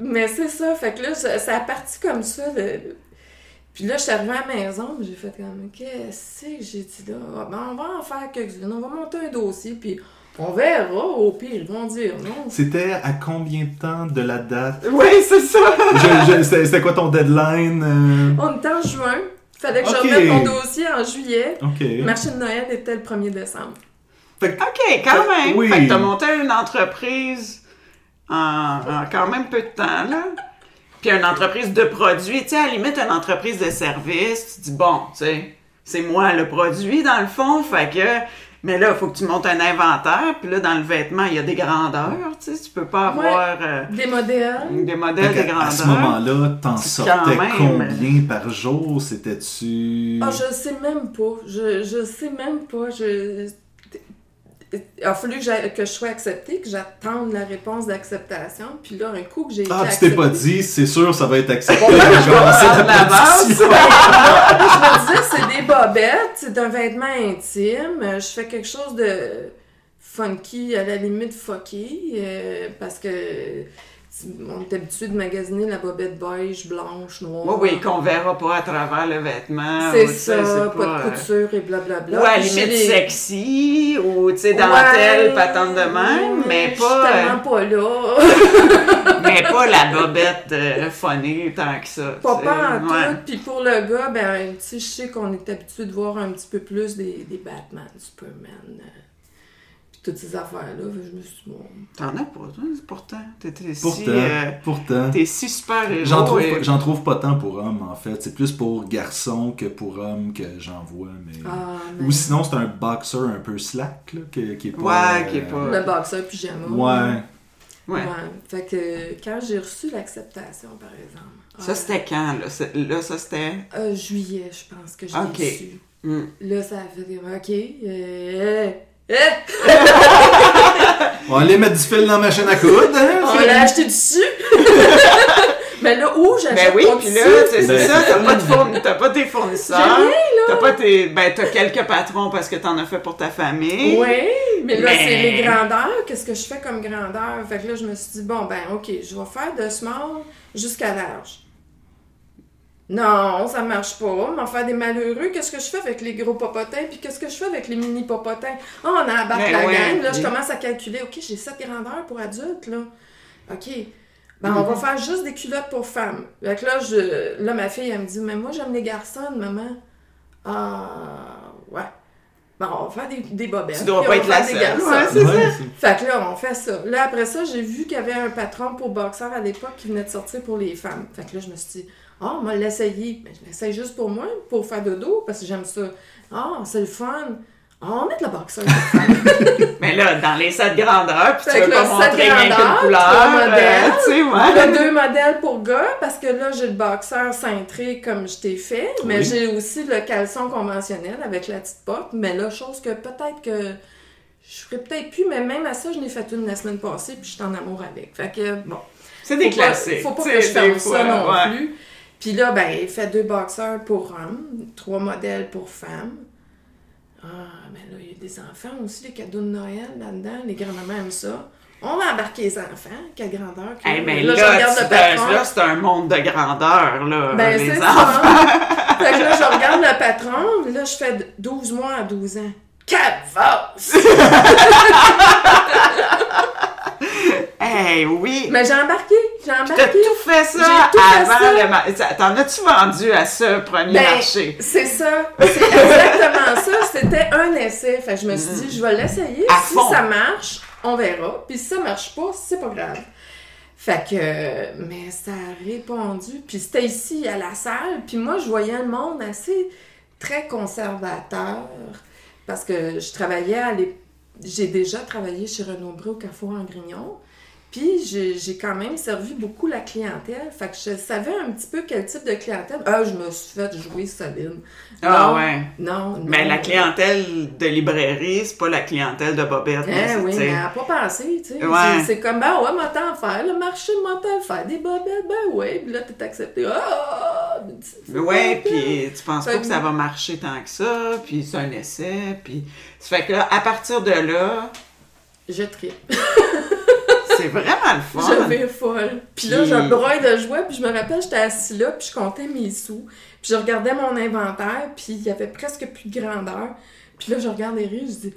mais c'est ça. Fait que là, ça a parti comme ça. Puis là, je suis arrivée à la maison et j'ai fait comme « Qu'est-ce que j'ai dit là? Ah, ben, on va en faire quelques-unes. On va monter un dossier. » Puis on verra, au pire, ils vont dire non. C'était à combien de temps de la date? Oui, c'est ça! C'était quoi ton deadline? On était en juin. Fallait que je remette mon dossier en juillet. Okay. Le marché de Noël était le 1er décembre. Fait, quand même! Oui. Fait que t'as monté une entreprise en quand même peu de temps, là. Puis une entreprise de produits. Tu sais, à la limite, une entreprise de service. Tu dis, bon, tu sais, c'est moi le produit, dans le fond. Fait que... Mais là, il faut que tu montes un inventaire. Puis là, dans le vêtement, il y a des grandeurs. Tu sais, tu peux pas avoir... des modèles. Des modèles, donc, des grandeurs. À ce moment-là, t'en sortais combien par jour? C'était-tu... Ah, je sais même pas. Je sais même pas. Il a fallu que je sois acceptée, que j'attende la réponse d'acceptation. Puis là, un coup que j'ai été acceptée... Tu t'es pas dit, c'est sûr, ça va être accepté. Je me disais, c'est des bobettes, c'est un vêtement intime. Je fais quelque chose de funky, à la limite fucky, parce que... On est habitué de magasiner la bobette beige, blanche, noire. Oui, qu'on verra pas à travers le vêtement. C'est ça, c'est pas de couture et blablabla. Ou à la limite sexy, ou tu sais, dentelle, patente de même, mais pas... Je suis tellement pas là. Mais pas la bobette phonée tant que ça. Pas en tout, puis pour le gars, ben, tu sais, je sais qu'on est habitué de voir un petit peu plus des Batman, Superman... Toutes ces affaires-là, je me suis dit, bon... T'en as pas, pourtant. Pourtant. T'es si super héros. J'en trouve pas tant pour hommes, en fait. C'est plus pour garçons que pour hommes que j'en vois, mais... Ou sinon, c'est un boxer un peu slack, là, qui est pas... Ouais, qui est pas... Le boxer pyjama. Ouais. Fait que quand j'ai reçu l'acceptation, par exemple... Ça, c'était quand, là? Ça, c'était... juillet, je pense que j'ai reçu. Là, ça a fait... On allait mettre du fil dans ma chaîne à coudre, hein? On allait acheter du dessus. Mais là, où j'achète pas du dessus? Ben oui, pis là, c'est ça, t'as pas tes fournisseurs. J'ai rien, là. T'as quelques patrons parce que t'en as fait pour ta famille. Oui, mais là, c'est les grandeurs. Qu'est-ce que je fais comme grandeur? Fait que là, je me suis dit, bon, ben, ok, je vais faire de small jusqu'à large. Non, ça marche pas. M'en faire des malheureux, qu'est-ce que je fais avec les gros popotins? Puis qu'est-ce que je fais avec les mini popotins? Ah, on embarque la gang. Là, je commence à calculer. OK, j'ai 7 grandeurs pour adultes, là. OK. Ben, on va faire juste des culottes pour femmes. Fait que là, là, ma fille, elle me dit, mais moi, j'aime les garçons, maman. Ben, on va faire des bobettes. Tu dois pas être la seule. Fait que là, on fait ça. Là, après ça, j'ai vu qu'il y avait un patron pour boxeur à l'époque qui venait de sortir pour les femmes. Fait que là, je me suis dit, ah, on va l'essayer. Ben, je l'essaye juste pour moi, pour faire dodo, parce que j'aime ça. Ah, c'est le fun. Ah, on met de la boxeur. Mais là, dans les 7 grandeurs, puis tu veux pas montrer rien qu'une couleur. Tu sais, ouais. Le 2 modèles pour gars, parce que là, j'ai le boxeur cintré comme je t'ai fait, mais j'ai aussi le caleçon conventionnel avec la petite porte. Mais là, chose que peut-être que je ferais peut-être plus, mais même à ça, je l'ai fait une la semaine passée, puis je suis en amour avec. Fait que, bon. C'est des classiques. Faut pas que je ferme ça non plus. Puis là, ben, il fait 2 boxeurs pour hommes, 3 modèles pour femmes. Ah, mais là, il y a des enfants aussi, les cadeaux de Noël là-dedans. Les grands-mamans aiment ça. On va embarquer les enfants. Quelle grandeur. Que... Hey, ben là, je regarde le patron. Là, c'est un monde de grandeur, là, ben, les enfants. Fait que là, je regarde le patron. Là, je fais 12 mois à 12 ans. Cavasse! Hey, oui! Mais j'ai embarqué. T'as tout fait ça avant. T'en as-tu vendu à ce premier marché? C'est ça. C'est exactement ça. C'était un essai. Fait que je me suis dit, je vais l'essayer. Si ça marche, on verra. Puis si ça marche pas, c'est pas grave. Fait que, mais ça a répondu. Puis c'était ici, à La Salle. Puis moi, je voyais le monde assez très conservateur. Parce que je travaillais à l'époque. J'ai déjà travaillé chez Renaud-Bré au Carrefour en Grignon. Puis, j'ai quand même servi beaucoup la clientèle. Fait que je savais un petit peu quel type de clientèle. Ah, je me suis fait jouer solide. Ah non, ouais. Non. Mais la clientèle de librairie, c'est pas la clientèle de Bobette. Eh oui, mais elle n'a pas pensé, tu sais. Ouais. C'est comme, ben ouais, m'a t'en faire, le marché m'a t'en faire des Bobettes, ben ouais. Puis là, t'es accepté. Ah! Ouais, puis tu penses pas que ça va marcher tant que ça. Puis c'est un essai. Puis ça fait que là, à partir de là... Je tripe. C'est vraiment le fun. Je vais folle. Puis là, je broille de joie. Puis je me rappelle, j'étais assise là, puis je comptais mes sous. Puis je regardais mon inventaire, puis il y avait presque plus de grandeur. Puis là, je regarde les rues, je dis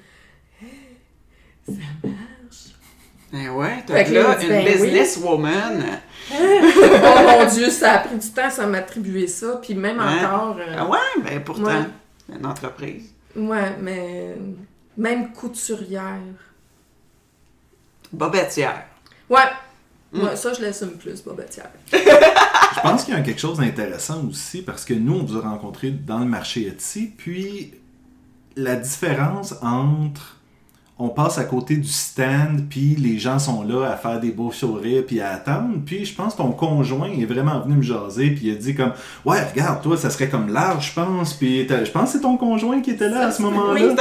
hey, « ça marche! » Ben ouais, t'as fait là, une businesswoman. Oh mon Dieu, ça a pris du temps, ça m'attribuer ça. Puis même encore... Ah ouais, ben pourtant, une entreprise. Ouais, mais même couturière. Bobettière. Ouais. Moi, ça, je l'assume plus, Bobettière. Je pense qu'il y a quelque chose d'intéressant aussi, parce que nous, on vous a rencontrés dans le marché Etsy, puis la différence entre on passe à côté du stand, puis les gens sont là à faire des beaux sourires, puis à attendre, puis je pense que ton conjoint est vraiment venu me jaser, puis il a dit comme « Ouais, regarde, toi, ça serait comme large, je pense, puis je pense que c'est ton conjoint qui était là à ce moment-là. » Oui,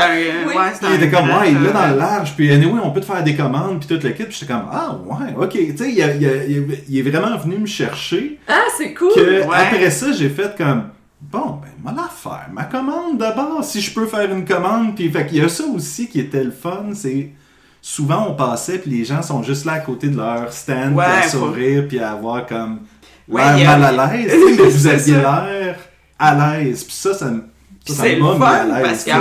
c'est un... Il était comme « Ouais, il est là dans le large, puis anyway, on peut te faire des commandes, puis toute la kit, puis j'étais comme « Ah, ouais, ok, tu sais, il est vraiment venu me chercher. » Ah, c'est cool! Après ça, j'ai fait comme... Bon, ben, moi, l'affaire. Ma commande d'abord, si je peux faire une commande. Puis, fait qu'il y a ça aussi qui était le fun. C'est souvent, on passait, puis les gens sont juste là à côté de leur stand, ouais, à sourire, puis à avoir comme l'air mal à l'aise. Mais vous aviez l'air à l'aise. Puis ça c'est le fun, parce que...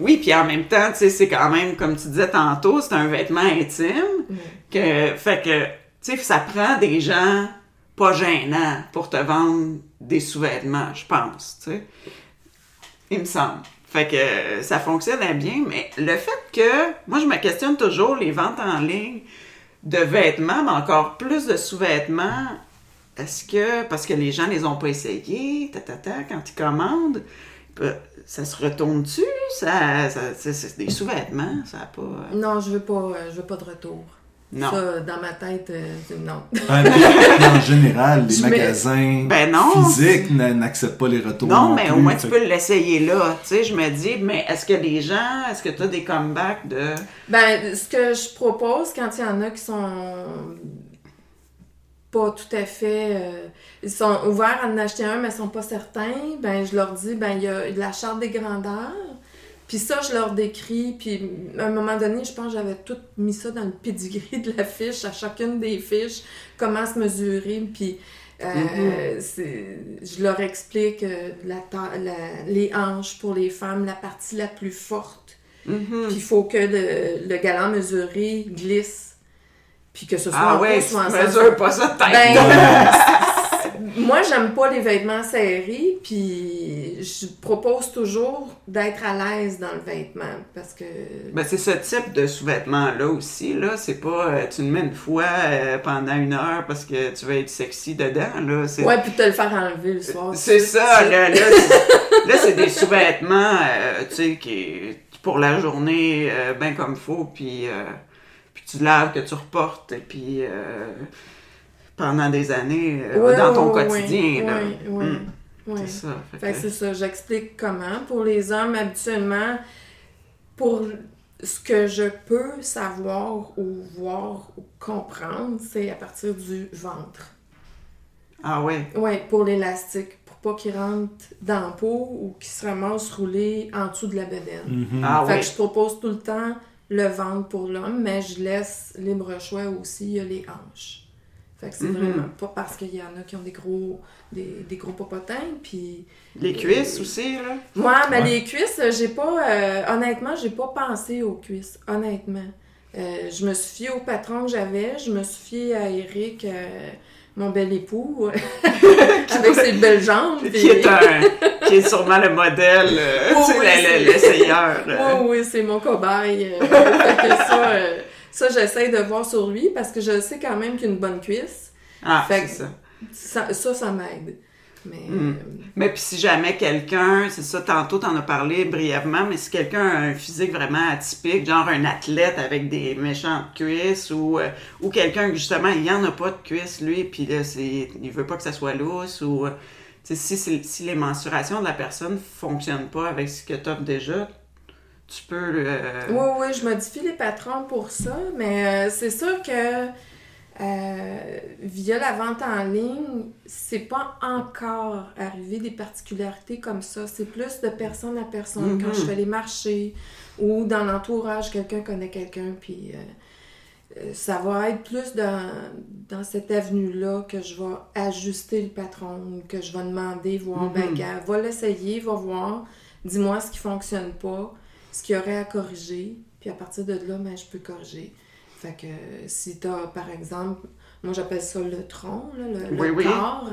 Oui, puis en même temps, tu sais, c'est quand même, comme tu disais tantôt, c'est un vêtement intime. Fait que, tu sais, ça prend des gens pas gênants pour te vendre des sous-vêtements, je pense, tu sais. Il me semble. Fait que ça fonctionnait bien, mais le fait que, moi, je me questionne toujours les ventes en ligne de vêtements, mais encore plus de sous-vêtements, est-ce que, parce que les gens les ont pas essayés, quand ils commandent, ça se retourne-tu? C'est des sous-vêtements, ça n'a pas... Non, je veux pas de retour. Non. Ça, dans ma tête, non. En général, les magasins physiques n'acceptent pas les retours. Non, mais au moins, tu peux l'essayer là. Tu sais, je me dis, mais est-ce que les gens, est-ce que tu as des comebacks de... Ben, ce que je propose, quand il y en a qui sont pas tout à fait... ils sont ouverts à en acheter un, mais ils sont pas certains, ben, je leur dis, ben, il y a la charte des grandeurs. Puis ça, je leur décris, puis à un moment donné, je pense que j'avais tout mis ça dans le pedigree de la fiche, à chacune des fiches, comment se mesurer, puis je leur explique les hanches pour les femmes, la partie la plus forte, puis il faut que le galant mesuré glisse, puis que ce soit... Ah ouais, tu mesures pas ça de tête! Moi, j'aime pas les vêtements serrés, puis je propose toujours d'être à l'aise dans le vêtement, parce que... Ben, c'est ce type de sous-vêtements-là aussi, là. C'est pas, tu le mets une fois pendant une heure parce que tu veux être sexy dedans, là. C'est... Ouais, puis te le faire enlever le soir. C'est ça, là, c'est des sous-vêtements, tu sais, qui pour la journée, ben comme faut, puis tu laves, que tu reportes, et puis... pendant des années, dans ton quotidien. Là. Oui. C'est ça. Fait que c'est ça. J'explique comment. Pour les hommes, habituellement, pour ce que je peux savoir ou voir ou comprendre, c'est à partir du ventre. Ah ouais? Oui, pour l'élastique. pas qu'ils rentrent dans le pot ou qu'ils se ramassent roulés en dessous de la bedaine. Mm-hmm. Ah, fait que je propose tout le temps le ventre pour l'homme, mais je laisse libre choix aussi, il y a les hanches. Fait que c'est vraiment pas parce qu'il y en a qui ont des gros popotins, puis... Les cuisses aussi, là? Moi, mais les cuisses, j'ai pas... honnêtement, j'ai pas pensé aux cuisses, honnêtement. Je me suis fiée au patron que j'avais, je me suis fiée à Eric... mon bel époux, avec ses belles jambes. Puis... qui est sûrement le modèle, l'essayeur. Oui, c'est mon cobaye. Fait que ça, j'essaie de voir sur lui, parce que je sais quand même qu'il a une bonne cuisse. Ah, fait c'est ça. Ça m'aide. Mais puis si jamais quelqu'un, c'est ça, tantôt t'en as parlé brièvement, mais si quelqu'un a un physique vraiment atypique, genre un athlète avec des méchantes cuisses ou quelqu'un qui justement, il n'y en a pas de cuisses lui, puis là, il veut pas que ça soit lousse ou, tu sais, si les mensurations de la personne fonctionnent pas avec ce que t'offres déjà, tu peux... Oui, je modifie les patrons pour ça, mais c'est sûr que... via la vente en ligne, c'est pas encore arrivé des particularités comme ça. C'est plus de personne à personne. Mm-hmm. Quand je fais les marchés ou dans l'entourage, quelqu'un connaît quelqu'un, puis ça va être plus dans cette avenue-là que je vais ajuster le patron, que je vais demander, voir, va l'essayer, va voir, dis-moi ce qui fonctionne pas, ce qu'il y aurait à corriger, puis à partir de là, je peux corriger. Fait que si t'as, par exemple, moi j'appelle ça le tronc, là, le corps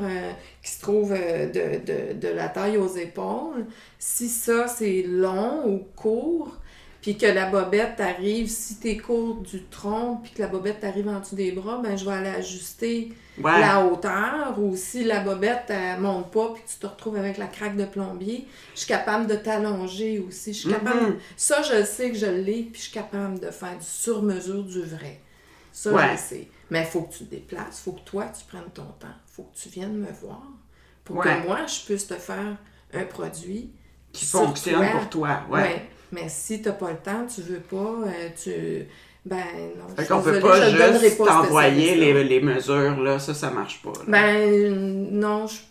qui se trouve de la taille aux épaules, si ça c'est long ou court, puis que la bobette arrive, si t'es court du tronc, puis que la bobette arrive en dessous des bras, je vais aller ajuster la hauteur, ou si la bobette elle monte pas, puis tu te retrouves avec la craque de plombier, je suis capable de t'allonger aussi, je suis capable... Ça, je sais que je l'ai, puis je suis capable de faire du sur-mesure du vrai. Ça, je sais. Mais il faut que tu te déplaces, il faut que toi, tu prennes ton temps, il faut que tu viennes me voir, pour que moi, je puisse te faire un produit... Qui fonctionne pour toi, Mais si t'as pas le temps, tu veux pas, non. Fait qu'on peut pas juste t'envoyer les mesures, là, ça marche pas. Là. Non, je suis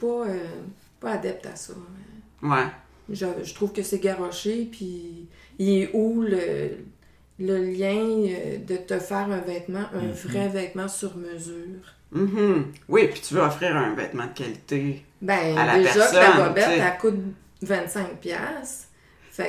pas adepte à ça. Ouais. Je trouve que c'est garoché, puis il est où le lien de te faire un vêtement, un vrai vêtement sur mesure? Mm-hmm. Oui, puis tu veux offrir un vêtement de qualité à la personne. Déjà que la bobette, elle coûte 25$, fait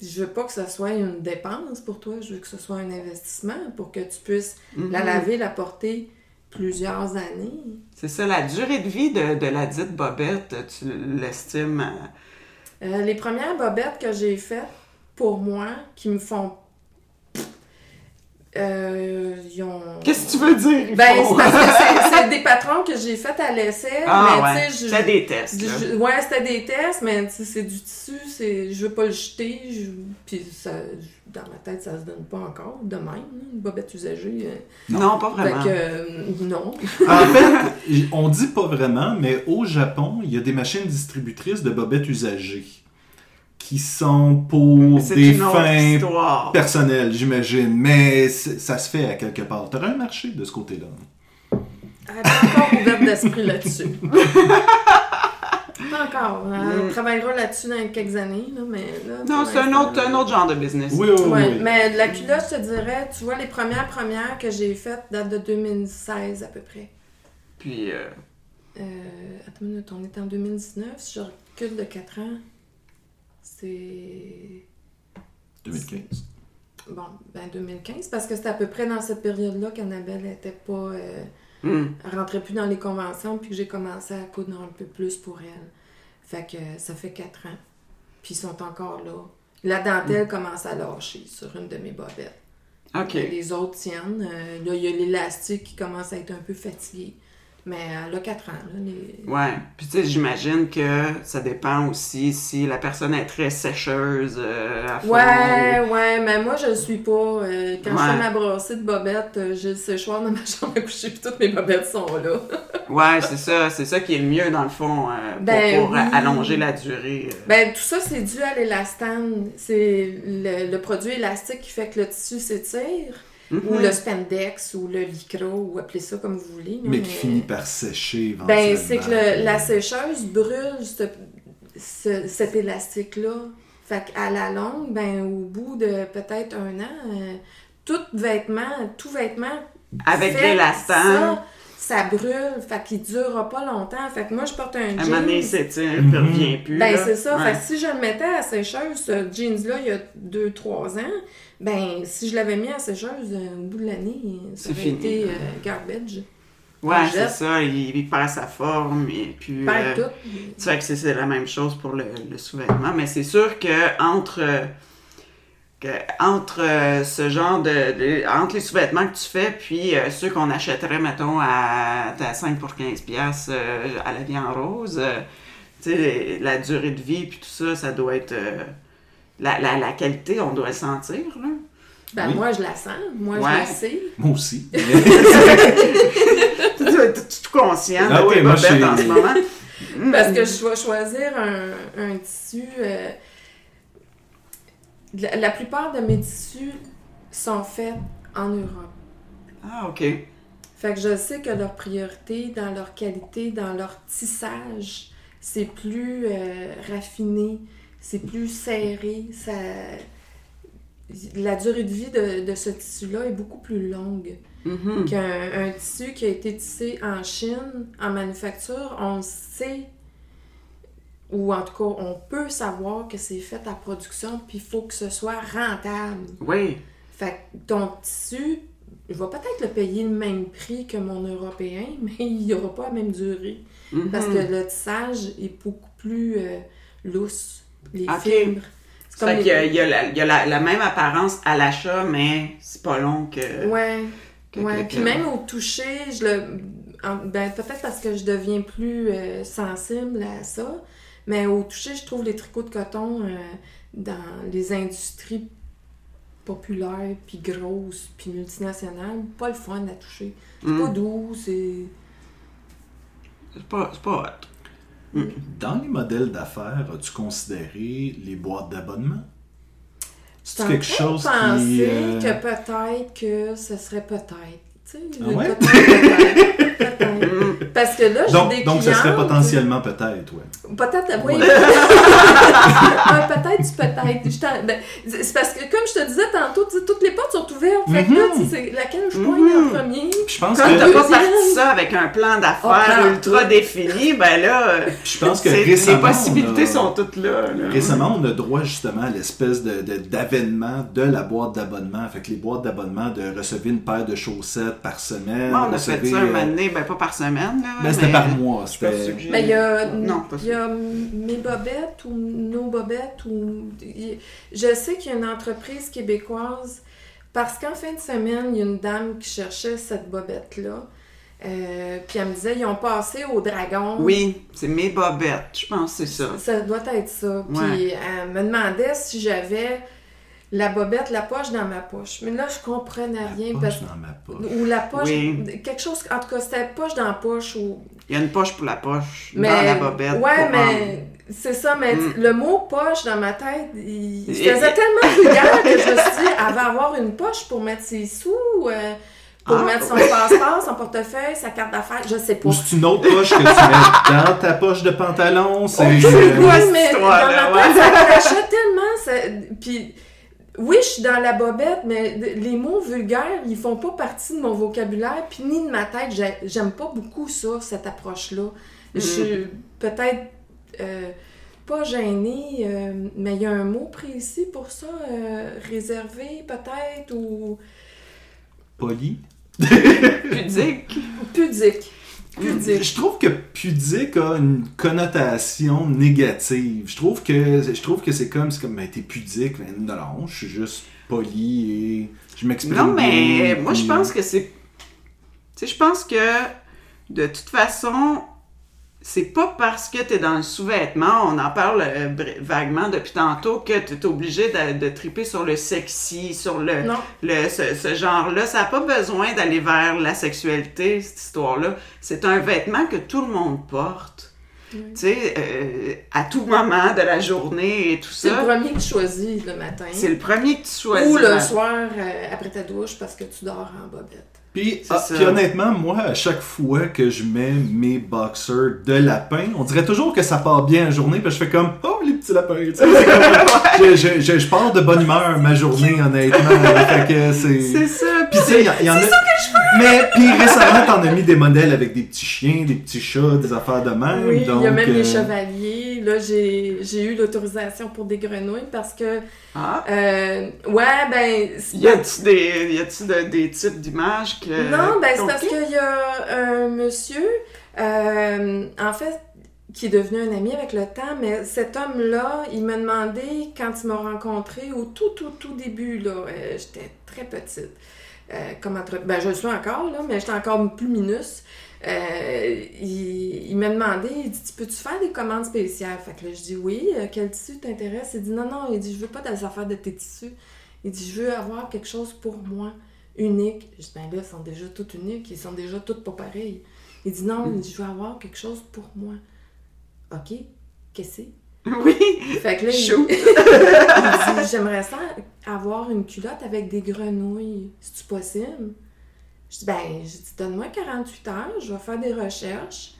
que je veux pas que ce soit une dépense pour toi, je veux que ce soit un investissement pour que tu puisses la laver, la porter plusieurs années. C'est ça, la durée de vie de la dite bobette, tu l'estimes? Les premières bobettes que j'ai faites, pour moi, qui me font... Qu'est-ce que tu veux dire? C'est parce que c'est des patrons que j'ai fait à l'essai. C'était des tests. C'était des tests, mais c'est du tissu, je veux pas le jeter. Puis ça, dans ma tête, ça se donne pas encore de même. Une bobette usagée. Non, pas vraiment. Fait que, non. En fait, on dit pas vraiment, mais au Japon, il y a des machines distributrices de bobettes usagées. Qui sont pour des fins personnelles, j'imagine. Mais ça se fait à quelque part. T'aurais un marché de ce côté-là? Elle est encore ouverte d'esprit là-dessus. Pas encore. Elle travaillera là-dessus dans quelques années. Là, mais là, non, c'est un autre genre de business. Oui. Mais la culotte, je te dirais, tu vois, les premières que j'ai faites datent de 2016 à peu près. Puis... attends une minute, on est en 2019. Si je recule de 4 ans... C'est... 2015. Bon, 2015, parce que c'était à peu près dans cette période-là qu'Annabelle était pas... rentrait plus dans les conventions, puis que j'ai commencé à coudre un peu plus pour elle. Fait que ça fait 4 ans. Puis ils sont encore là. La dentelle commence à lâcher sur une de mes bobettes. OK. Et les autres tiennent. Là, il y a l'élastique qui commence à être un peu fatigué. Mais elle a 4 ans. Là, Ouais. Puis tu sais, j'imagine que ça dépend aussi si la personne est très sécheuse à fond. Ouais, mais moi, je le suis pas. Quand je fais ma brassée de bobettes, j'ai le séchoir dans ma chambre à coucher, puis toutes mes bobettes sont là. C'est ça qui est le mieux, dans le fond, pour allonger la durée. Tout ça, c'est dû à l'élastane. C'est le produit élastique qui fait que le tissu s'étire. ou le spandex, ou le lycra, ou appelez ça comme vous voulez. Mais qui finit par sécher éventuellement. Ben, c'est que la sécheuse brûle cet élastique-là. Fait qu'à la longue, ben, au bout de peut-être un an, tout vêtement avec de l'élastane, ça brûle, fait qu'il durera pas longtemps. Fait que moi, je porte un jean. À un moment donné, s'étire, puis revient plus. Ben, là. C'est ça. Ouais. Fait que si je le mettais à la sécheuse, ce jeans-là, il y a 2-3 ans, ben, si je l'avais mis à la sécheuse, au bout de l'année, ça aurait été garbage. Ouais, c'est ça. Il perd sa forme et puis... perd tout. Tu vois que c'est la même chose pour le sous-vêtement. Mais c'est sûr qu'entre ce genre entre les sous-vêtements que tu fais puis ceux qu'on achèterait, mettons, à 5 pour 15$ à la Vie en Rose, tu sais, la durée de vie puis tout ça, ça doit être... la qualité, on doit le sentir, là. Ben oui. Moi, je la sens. Moi, je la sais. Moi aussi. Tu es tout consciente de tes bobettes en ce moment. Parce que je vais choisir un tissu... La plupart de mes tissus sont faits en Europe. Ah, OK. Fait que je sais que leur priorité, dans leur qualité, dans leur tissage, c'est plus raffiné, c'est plus serré, ça... La durée de vie de ce tissu-là est beaucoup plus longue qu'un tissu qui a été tissé en Chine, en manufacture. On sait, ou en tout cas, on peut savoir que c'est fait à production, puis il faut que ce soit rentable. Oui. Fait que ton tissu, je vais peut-être le payer le même prix que mon européen, mais il n'y aura pas la même durée. Mm-hmm. Parce que le tissage est beaucoup plus lousse, les fibres. Ça fait qu'il y a la même apparence à l'achat, mais c'est pas long que... Ouais. Puis même au toucher, peut-être parce que je deviens plus sensible à ça, mais au toucher, je trouve les tricots de coton dans les industries populaires, puis grosses, puis multinationales, pas le fun à toucher. C'est pas doux, C'est pas hot. Dans les modèles d'affaires, as-tu considéré les boîtes d'abonnement? C'est quelque chose qui... que peut-être que ce serait peut-être. Tu sais, peut-être. Parce que là, j'ai des clientes... Donc, ce serait potentiellement peut-être, ouais. Peut-être, oui. Ouais. Peut-être. Ben, c'est parce que, comme je te disais tantôt, toutes les portes sont ouvertes. Fait que là, c'est laquelle je pointe en premier. Puis je pense quand que... t'as pas parti ça avec un plan d'affaires ultra défini, ben là... Je pense que récemment... Les possibilités sont toutes là. Récemment, on a droit justement à l'espèce d'avènement de la boîte d'abonnement. Fait que les boîtes d'abonnement de recevoir une paire de chaussettes par semaine. Moi, on a fait ça un moment donné, ben pas par semaine, là. Ben, c'était par mois. Mais il y a mes bobettes ou nos bobettes ou... Je sais qu'il y a une entreprise québécoise parce qu'en fin de semaine, il y a une dame qui cherchait cette bobette-là. Puis elle me disait, ils ont passé au dragon. Oui, c'est mes bobettes, je pense que c'est ça. Ça doit être ça. Puis elle me demandait si j'avais... La bobette, la poche dans ma poche. Mais là, je comprenais rien. Dans ma poche. Ou la poche, quelque chose, en tout cas, c'était poche dans la poche. Ou... Il y a une poche pour la poche, dans la bobette. Ouais, mais c'est ça, mais le mot poche dans ma tête, il faisait tellement vulgaire que je me suis dit, elle va avoir une poche pour mettre ses sous, mettre son passeport, son portefeuille, sa carte d'affaires, je sais pas. Ou c'est une autre poche que tu mets dans ta poche de pantalon, c'est... mais dans ma tête, ça crachait tellement, puis... Oui, je suis dans la bobette, mais les mots vulgaires, ils font pas partie de mon vocabulaire, puis ni de ma tête. J'aime pas beaucoup ça, cette approche-là. Je suis peut-être pas gênée, mais il y a un mot précis pour ça, réservé peut-être, ou... Poli? Pudique. Pudique. Je trouve que pudique a une connotation négative. Je trouve que c'est comme ben, t'es pudique, mais non, je suis juste poli et je m'exprime. Non, mais moi je pense que c'est... Tu sais, je pense que de toute façon, c'est pas parce que t'es dans le sous-vêtement, on en parle vaguement depuis tantôt, que t'es obligé de triper sur le sexy, sur ce genre-là. Ça n'a pas besoin d'aller vers la sexualité, cette histoire-là. C'est un vêtement que tout le monde porte. tu sais, à tout moment de la journée et tout ça. C'est le premier que tu choisis le matin. C'est le premier que tu choisis. Ou le soir après ta douche parce que tu dors en bobette. Puis honnêtement, moi, à chaque fois que je mets mes boxers de lapin, on dirait toujours que ça part bien la journée, puis je fais comme « Oh, les petits lapins! » Je pars de bonne humeur ma journée, honnêtement. Fait que c'est ça, puis c'est ça que je fais! Mais puis récemment, t'en as mis des modèles avec des petits chiens, des petits chats, des affaires de même. Oui, il y a même des chevaliers. Là, j'ai eu l'autorisation pour des grenouilles parce que... Y a-tu des types d'images que... Non, ben c'est parce qu'il y a un monsieur, en fait, qui est devenu un ami avec le temps, mais cet homme-là, il m'a demandé, quand il m'a rencontré au tout début, là, j'étais très petite, je le suis encore, là, mais j'étais encore plus minus. Il m'a demandé, il dit « Tu peux-tu faire des commandes spéciales? » Fait que là, je dis « Oui, quel tissu t'intéresse? » Il dit « Non, il dit « Je veux pas des affaires de tes tissus. » Il dit « Je veux avoir quelque chose pour moi, unique. » Je dis « Ben là, ils sont déjà toutes uniques, ils sont déjà toutes pas pareilles. » Il dit « Non, il dit, je veux avoir quelque chose pour moi. » OK, qu'est-ce que c'est? Oui, fait que là, chaud! Il dit « J'aimerais ça avoir une culotte avec des grenouilles. C'est-tu possible? » Je dis, donne-moi 48 heures, je vais faire des recherches.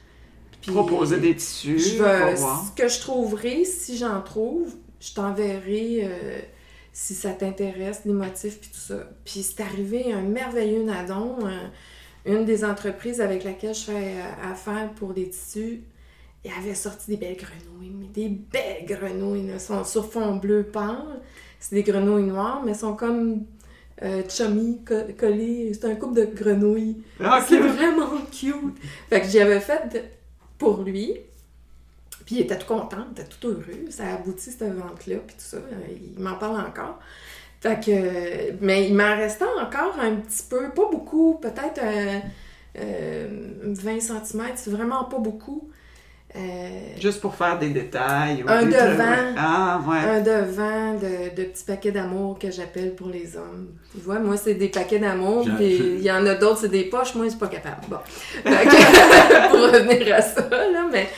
Puis proposer des tissus. Ce que je trouverai, si j'en trouve, je t'enverrai si ça t'intéresse, les motifs, puis tout ça. Puis c'est arrivé un merveilleux nadon. Une des entreprises avec laquelle je fais affaire pour des tissus, il avait sorti des belles grenouilles. Mais des belles grenouilles, là. Sont sur fond bleu pâle. C'est des grenouilles noires, mais sont comme... chummy, collé, c'est un couple de grenouilles. Okay. C'est vraiment cute. Fait que j'y avais fait pour lui. Puis il était tout content, il était tout heureux. Ça a abouti cette vente-là, puis tout ça. Il m'en parle encore. Fait que, mais il m'en restait encore un petit peu, pas beaucoup, peut-être 20 cm, c'est vraiment pas beaucoup. Juste pour faire des détails. Un devant de petits paquets d'amour que j'appelle pour les hommes. Tu vois, moi, c'est des paquets d'amour, puis il y en a d'autres, c'est des poches. Moi, je suis pas capable. Bon. Fait que, pour revenir à ça, là, mais...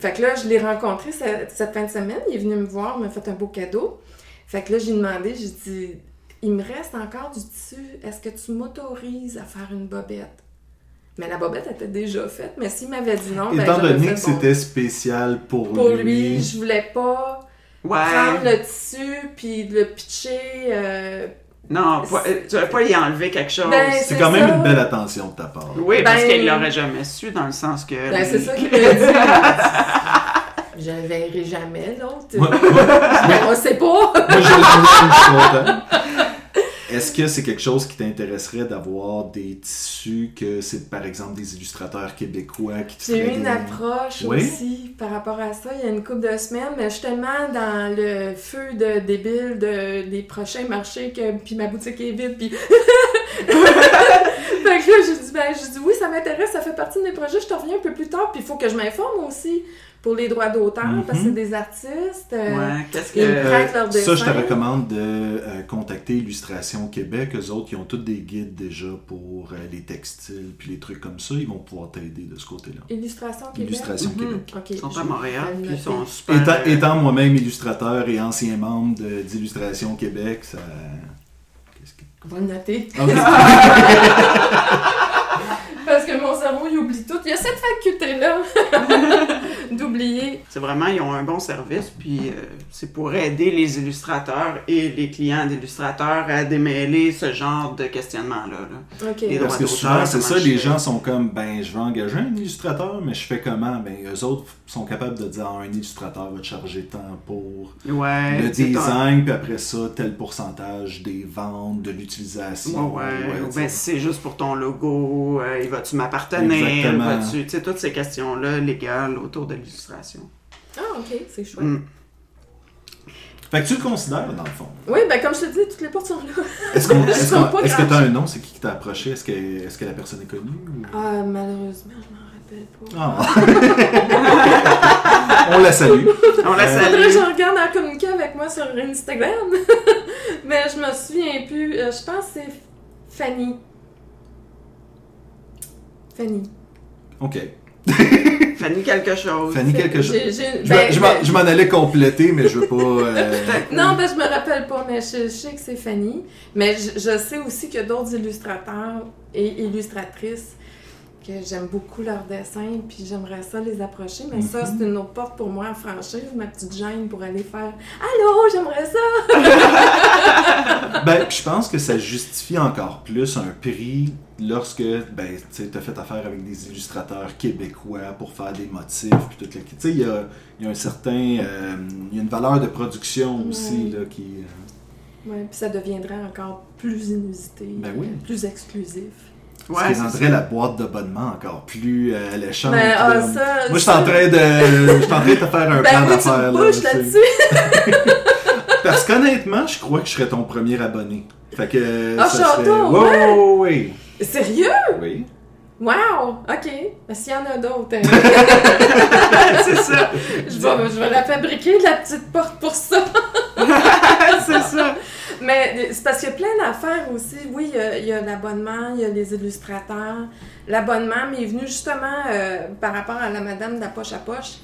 fait que là, je l'ai rencontré cette fin de semaine. Il est venu me voir, il m'a fait un beau cadeau. Fait que là, j'ai demandé, j'ai dit, il me reste encore du tissu. Est-ce que tu m'autorises à faire une bobette? Mais la bobette était déjà faite, mais s'il m'avait dit non... Étant donné que c'était spécial pour lui, je voulais pas prendre le tissu puis le pitcher. Non, tu vas pas y enlever quelque chose. Ben, c'est quand même une belle attention de ta part. Oui, parce qu'il l'aurait jamais su, dans le sens que... Ben, c'est ça qu'il m'a dit. Je ne verrai jamais, l'autre. On sait pas. Moi, je suis content. Est-ce que c'est quelque chose qui t'intéresserait d'avoir des tissus que c'est, par exemple, des illustrateurs québécois qui te... J'ai eu une approche aussi par rapport à ça il y a une couple de semaines, mais je suis tellement dans le feu de débile des prochains marchés que puis ma boutique est vide, puis... Fait que là, j'ai dit oui, ça m'intéresse, ça fait partie de mes projets, je te reviens un peu plus tard, puis il faut que je m'informe aussi pour les droits d'auteur, parce que c'est des artistes, ils prêtent leur dessin. Ça, je te recommande de contacter Illustration Québec. Eux autres, ils ont tous des guides déjà pour les textiles, puis les trucs comme ça. Ils vont pouvoir t'aider de ce côté-là. Illustration Québec. Okay. Ils sont à Montréal, puis ils sont super... Étant moi-même illustrateur et ancien membre d'Illustration Québec, ça... On va le noter. Parce que mon cerveau, il oublie tout. Il y a cette faculté-là d'oublier. C'est vraiment, ils ont un bon service, puis c'est pour aider les illustrateurs et les clients d'illustrateurs à démêler ce genre de questionnement-là. Okay. Parce que souvent, c'est ça, les gens sont comme, je vais engager un illustrateur, mais je fais comment? Eux autres sont capables de dire, un illustrateur va te charger tant pour le design, puis après ça, tel pourcentage des ventes, de l'utilisation. C'est juste pour ton logo, vas-tu m'appartenir? Tu sais, toutes ces questions-là légales autour de l'illustration. Ah, OK, c'est chouette. Fait que tu le considères, dans le fond. Oui, comme je te dis, toutes les portes sont là. Est-ce que tu as un nom? C'est qui t'a approché? Est-ce que la personne est connue? Ou... malheureusement, je m'en rappelle pas. Oh. On la salue. Faudrait que je regarde à communiquer avec moi sur Instagram. Mais je me souviens plus. Je pense que c'est Fanny. OK. Fanny quelque chose. Fanny quelque chose. Je m'en allais compléter, mais je veux pas... Non, ben, je me rappelle pas, mais je sais que c'est Fanny. Mais je sais aussi qu'il y a d'autres illustrateurs et illustratrices que j'aime beaucoup leurs dessins, puis j'aimerais ça les approcher. Mais ça, c'est une autre porte pour moi à franchir, ma petite gêne pour aller faire « Allô, j'aimerais ça! » Ben, je pense que ça justifie encore plus un prix lorsque, ben, tu sais, t'as fait affaire avec des illustrateurs québécois pour faire des motifs, puis tout le... Tu sais, il y a un certain... il y a une valeur de production aussi, là, qui... Oui, puis ça deviendrait encore plus inusité, plus exclusif. Ouais, ce qui rendrait la boîte d'abonnement encore plus alléchante. Ben, moi, je suis en train de te faire un plan d'affaires. Ben oui, tu me bouges là-dessus. Parce qu'honnêtement, je crois que je serais ton premier abonné. Fait que... Ah, oui. Sérieux? Oui. Wow! OK. S'il y en a d'autres... C'est ça. Je vais la fabriquer, la petite porte pour ça. C'est ça. Mais c'est parce qu'il y a plein d'affaires aussi. Oui, il y a l'abonnement, il y a les illustrateurs. L'abonnement m'est venu justement par rapport à la madame de la poche à poche.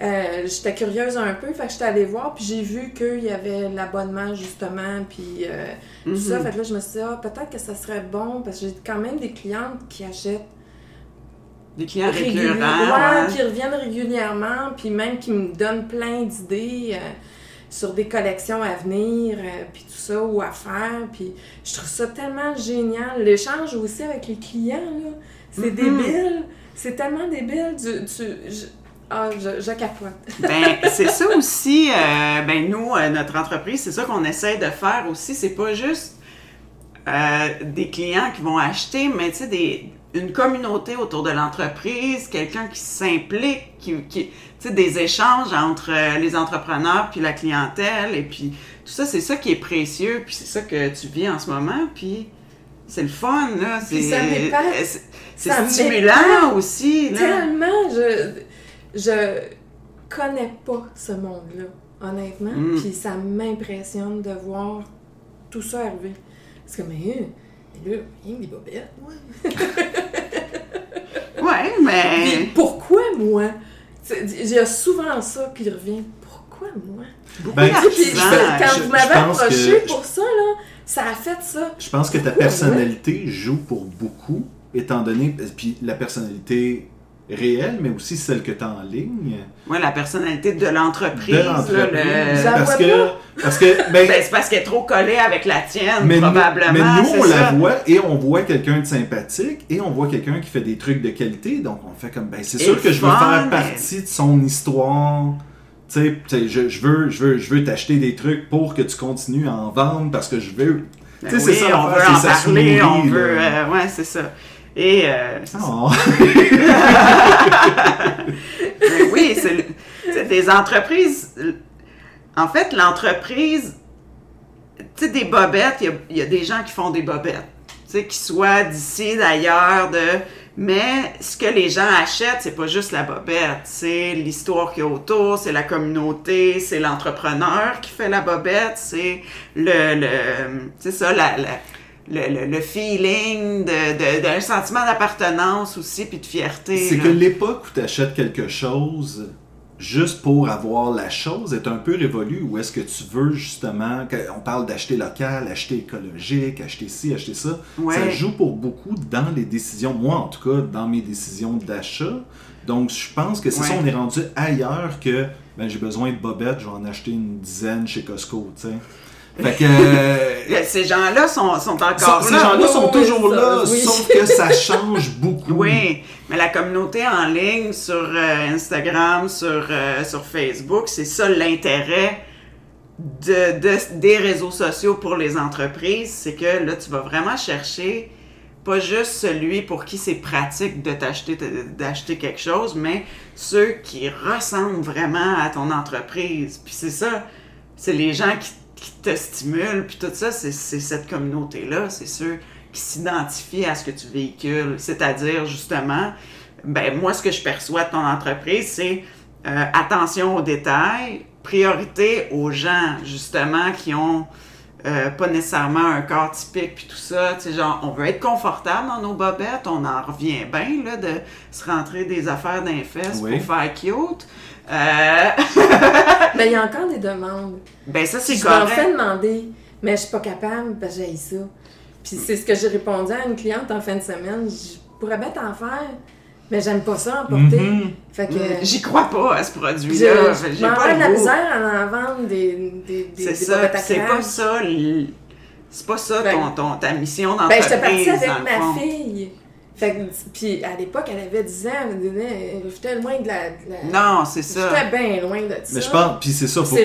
J'étais curieuse un peu, fait que j'étais allée voir, puis j'ai vu qu'il y avait l'abonnement justement, puis tout ça. Fait que là, je me suis dit, peut-être que ça serait bon, parce que j'ai quand même des clientes qui achètent. Des clients réguliers. Ouais. Qui reviennent régulièrement, puis même qui me donnent plein d'idées. Sur des collections à venir, puis tout ça, ou à faire, puis je trouve ça tellement génial. L'échange aussi avec les clients, là, c'est débile, c'est tellement débile, je capote. Ben, c'est ça aussi, nous, notre entreprise, c'est ça qu'on essaie de faire aussi, c'est pas juste des clients qui vont acheter, mais tu sais, une communauté autour de l'entreprise, quelqu'un qui s'implique, qui tu sais, des échanges entre les entrepreneurs puis la clientèle, et puis tout ça, c'est ça qui est précieux, puis c'est ça que tu vis en ce moment, puis c'est le fun, là. Puis c'est stimulant aussi, là. Tellement, je connais pas ce monde-là, honnêtement, puis ça m'impressionne de voir tout ça arriver. Parce que, mais là, rien que des bobettes, moi. Ouais, mais pourquoi moi? Il y a souvent ça qui revient. Pourquoi moi? Quand vous m'avez approché pour ça, là, ça a fait ça. Je pense que ta personnalité joue pour beaucoup, étant donné... Puis la personnalité réelle, mais aussi celle que tu as en ligne. Oui, la personnalité de l'entreprise. Parce que c'est parce qu'elle est trop collée avec la tienne, mais probablement. Mais nous, on la voit, et on voit quelqu'un de sympathique, et on voit quelqu'un qui fait des trucs de qualité, donc on fait comme, c'est sûr que je veux faire partie de son histoire. Tu sais, je veux t'acheter des trucs pour que tu continues à en vendre, parce que je veux... Tu sais, c'est ça, on veut en parler, on veut... ouais, c'est ça. Et oui, c'est des entreprises. En fait, l'entreprise, tu sais, des bobettes, il y a des gens qui font des bobettes, tu sais, qui soient d'ici, d'ailleurs, mais ce que les gens achètent, c'est pas juste la bobette, c'est l'histoire qu'il y a autour, c'est la communauté, c'est l'entrepreneur qui fait la bobette, c'est le feeling, d'un sentiment d'appartenance aussi, puis de fierté. C'est que l'époque où tu achètes quelque chose juste pour avoir la chose est un peu révolue, où est-ce que tu veux justement, on parle d'acheter local, acheter écologique, acheter ci, acheter ça, ça joue pour beaucoup dans les décisions, moi en tout cas, dans mes décisions d'achat. Donc je pense que c'est ça, on est rendu ailleurs que j'ai besoin de bobettes, je vais en acheter une dizaine chez Costco, tu sais. Fait que, ces gens-là sont encore là. Ces gens-là sont toujours là, sauf que ça change beaucoup. Oui, mais la communauté en ligne, sur Instagram, sur Facebook, c'est ça l'intérêt des réseaux sociaux pour les entreprises. C'est que là, tu vas vraiment chercher pas juste celui pour qui c'est pratique de d'acheter quelque chose, mais ceux qui ressemblent vraiment à ton entreprise. Puis c'est ça, c'est les gens qui te stimule, puis tout ça, c'est cette communauté-là, c'est ceux qui s'identifient à ce que tu véhicules. C'est-à-dire, justement, moi, ce que je perçois de ton entreprise, c'est attention aux détails, priorité aux gens, justement, qui ont pas nécessairement un corps typique puis tout ça, tu sais, genre on veut être confortable dans nos bobettes, on en revient bien là de se rentrer des affaires dans les fesses pour faire cute. Mais il y a encore des demandes. Ben ça c'est correct. Je m'en fais demander, mais je suis pas capable parce que j'ai ça. Puis c'est ce que j'ai répondu à une cliente en fin de semaine, je pourrais bien t'en faire. Mais j'aime pas ça en porter. Fait que, j'y crois pas à ce produit-là. J'ai pas de la misère à en vendre des c'est des ça, c'est pas ça ta mission dans ta vie. J'étais partie avec ma fille. Fait que, puis à l'époque, elle avait 10 ans. J'étais loin de la... Non, c'est ça. J'étais bien loin de ça. Mais je pense, puis c'est ça, faut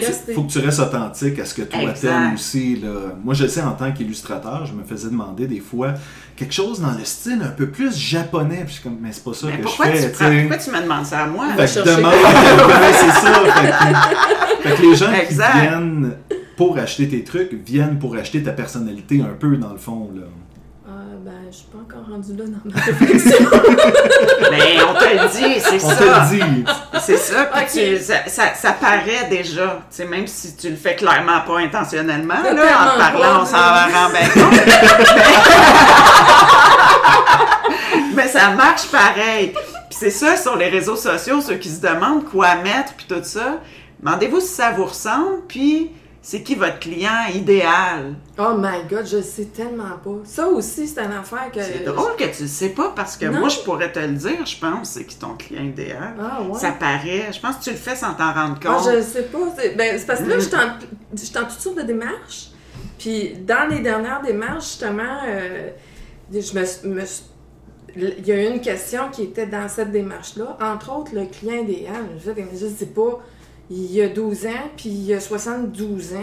que tu restes authentique à ce que toi t'aimes aussi. Là. Moi, je sais, en tant qu'illustrateur, je me faisais demander des fois... quelque chose dans le style un peu plus japonais. Puis je suis comme, mais c'est pas ça que je fais. Pourquoi tu me demandes ça à moi? Fait que demande, c'est ça. Fait que les gens qui viennent pour acheter tes trucs, viennent pour acheter ta personnalité un peu, dans le fond, là. Je suis pas encore rendue là dans ma réflexion. Mais on te le dit, c'est ça. On te le dit. C'est ça, puis ça paraît déjà. Tu sais, même si tu le fais clairement pas intentionnellement, là, en parlant, on s'en va rembêter. Mais ça marche pareil. Puis c'est ça, sur les réseaux sociaux, ceux qui se demandent quoi mettre, puis tout ça, demandez-vous si ça vous ressemble, puis... C'est qui votre client idéal? Oh my God, je sais tellement pas. Ça aussi, c'est une affaire que... C'est drôle que tu le sais pas, parce que moi, je pourrais te le dire, je pense, c'est qui ton client idéal. Ah ouais? Ça paraît. Je pense que tu le fais sans t'en rendre compte. Ah, je sais pas. C'est parce que là, je suis en toutes sortes de démarches. Puis dans les dernières démarches, justement, il y a eu une question qui était dans cette démarche-là. Entre autres, le client idéal. Je sais pas... Il y a 12 ans, puis il y a 72 ans,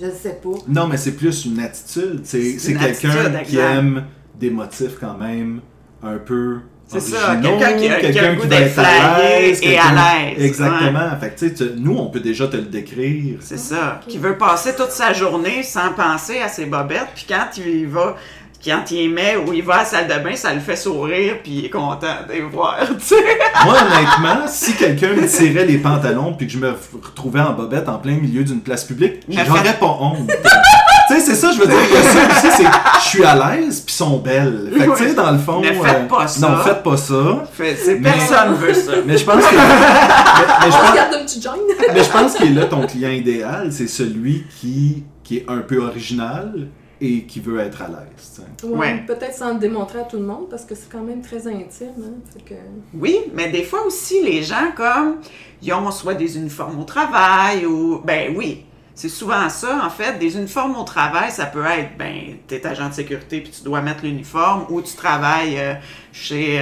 je ne sais pas. Non, mais c'est plus une attitude. C'est une quelqu'un attitude, qui aime des motifs quand même un peu originaux. Quelqu'un qui va être à l'aise. Et à l'aise. Exactement. Ouais. Fait que, nous, on peut déjà te le décrire. C'est ça. Okay. Qui veut passer toute sa journée sans penser à ses bobettes, puis quand il aimait ou il va à la salle de bain, ça le fait sourire puis il est content de les voir, tu sais. Moi, honnêtement, si quelqu'un me tirait les pantalons puis que je me retrouvais en bobette en plein milieu d'une place publique, j'aurais pas honte. Tu sais, c'est ça, je veux dire que ça aussi, c'est je suis à l'aise puis sont belles. Fait que tu sais, dans le fond... Ne faites pas ça. Non, faites pas ça. Personne veut ça. Mais je pense que... Mais je pense qu'il est là ton client idéal, c'est celui qui est un peu original... et qui veut être à l'aise. Oui, peut-être sans le démontrer à tout le monde, parce que c'est quand même très intime. Hein? Fait que... Oui, mais des fois aussi, les gens, comme, ils ont soit des uniformes au travail, ou... Ben oui, c'est souvent ça, en fait. Des uniformes au travail, ça peut être, ben, t'es agent de sécurité, puis tu dois mettre l'uniforme, ou tu travailles chez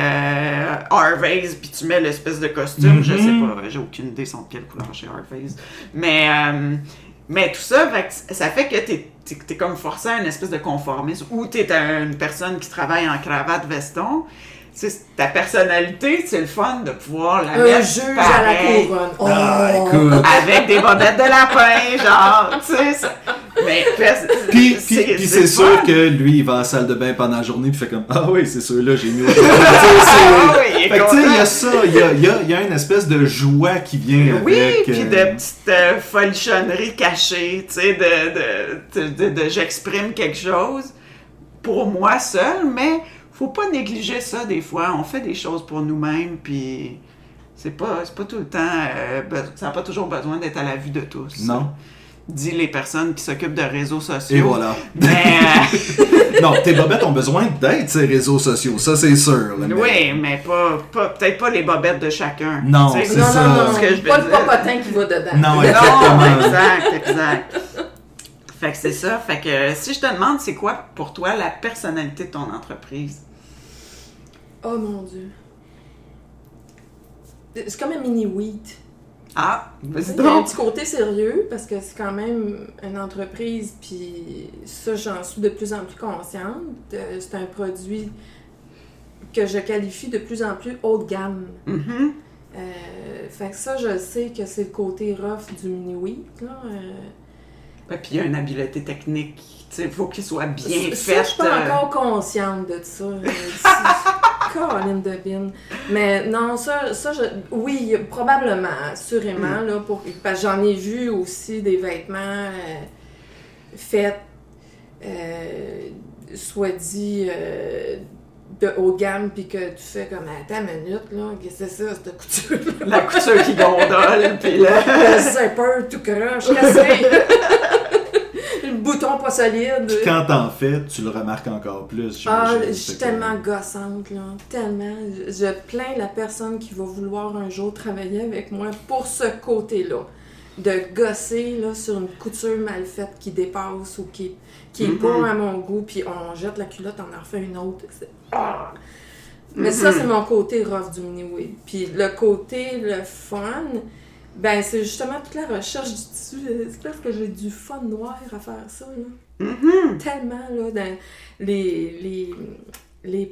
Harvey's, puis tu mets l'espèce de costume, je sais pas, j'ai aucune idée de quelle couleur chez Harvey's. Mais tout ça, ça fait que t'es comme forcé à une espèce de conformisme ou t'es une personne qui travaille en cravate veston. Tu sais, ta personnalité, c'est le fun de pouvoir la mettre juge pareil. À la couronne. Oh, avec des bobettes de lapin, genre, tu sais. Ça... Mais c'est sûr que lui, il va à la salle de bain pendant la journée puis fait comme « Ah oui, c'est sûr, là, j'ai mis aujourd'hui. » Fait que tu sais, il y a ça, il y a une espèce de joie qui vient avec... Oui, puis de petites folichonneries cachées, tu sais, de « j'exprime quelque chose pour moi seul », mais faut pas négliger ça des fois. On fait des choses pour nous-mêmes, puis c'est pas tout le temps... ça n'a pas toujours besoin d'être à la vue de tous. Non. Dit les personnes qui s'occupent de réseaux sociaux. Et voilà. Mais non, tes bobettes ont besoin d'être ces réseaux sociaux, ça c'est sûr. Là, mais... Oui, mais peut-être pas les bobettes de chacun. Non, tu sais, c'est ça. Non, ce que je pas le papotin qui va dedans. Non, exactement. Exact. Fait que c'est ça. Fait que si je te demande, c'est quoi pour toi la personnalité de ton entreprise? Oh mon Dieu. C'est comme un mini-wheat. Ah, vas-y donc. Il y a un petit côté sérieux parce que c'est quand même une entreprise, puis ça, j'en suis de plus en plus consciente. C'est un produit que je qualifie de plus en plus haut de gamme. Mm-hmm. Fait que ça, je sais que c'est le côté rough du mini-wheat, là. Puis il y a une habileté technique. Il faut qu'il soit bien fait. Je suis pas encore consciente de ça. Colline de bine. Mais non, oui, probablement, assurément, là, parce que j'en ai vu aussi des vêtements faits soit dit de haut de gamme, puis que tu fais comme à ta minute, là, qu'est-ce que c'est ça, cette couture? La couture qui gondole, puis là. C'est peur, tout croche, cassé. Le bouton pas solide. Puis quand t'en fais, tu le remarques encore plus. Je suis tellement gossante, là. Tellement. Je plains la personne qui va vouloir un jour travailler avec moi pour ce côté-là. De gosser là, sur une couture mal faite qui dépasse ou qui est pas à mon goût, puis on jette la culotte, on en refait une autre. Mais ça, c'est mon côté rough du mini-wig. Puis le côté, le fun, ben c'est justement toute la recherche du tissu. C'est parce que j'ai du fun noir à faire ça. Là. Tellement, là, dans les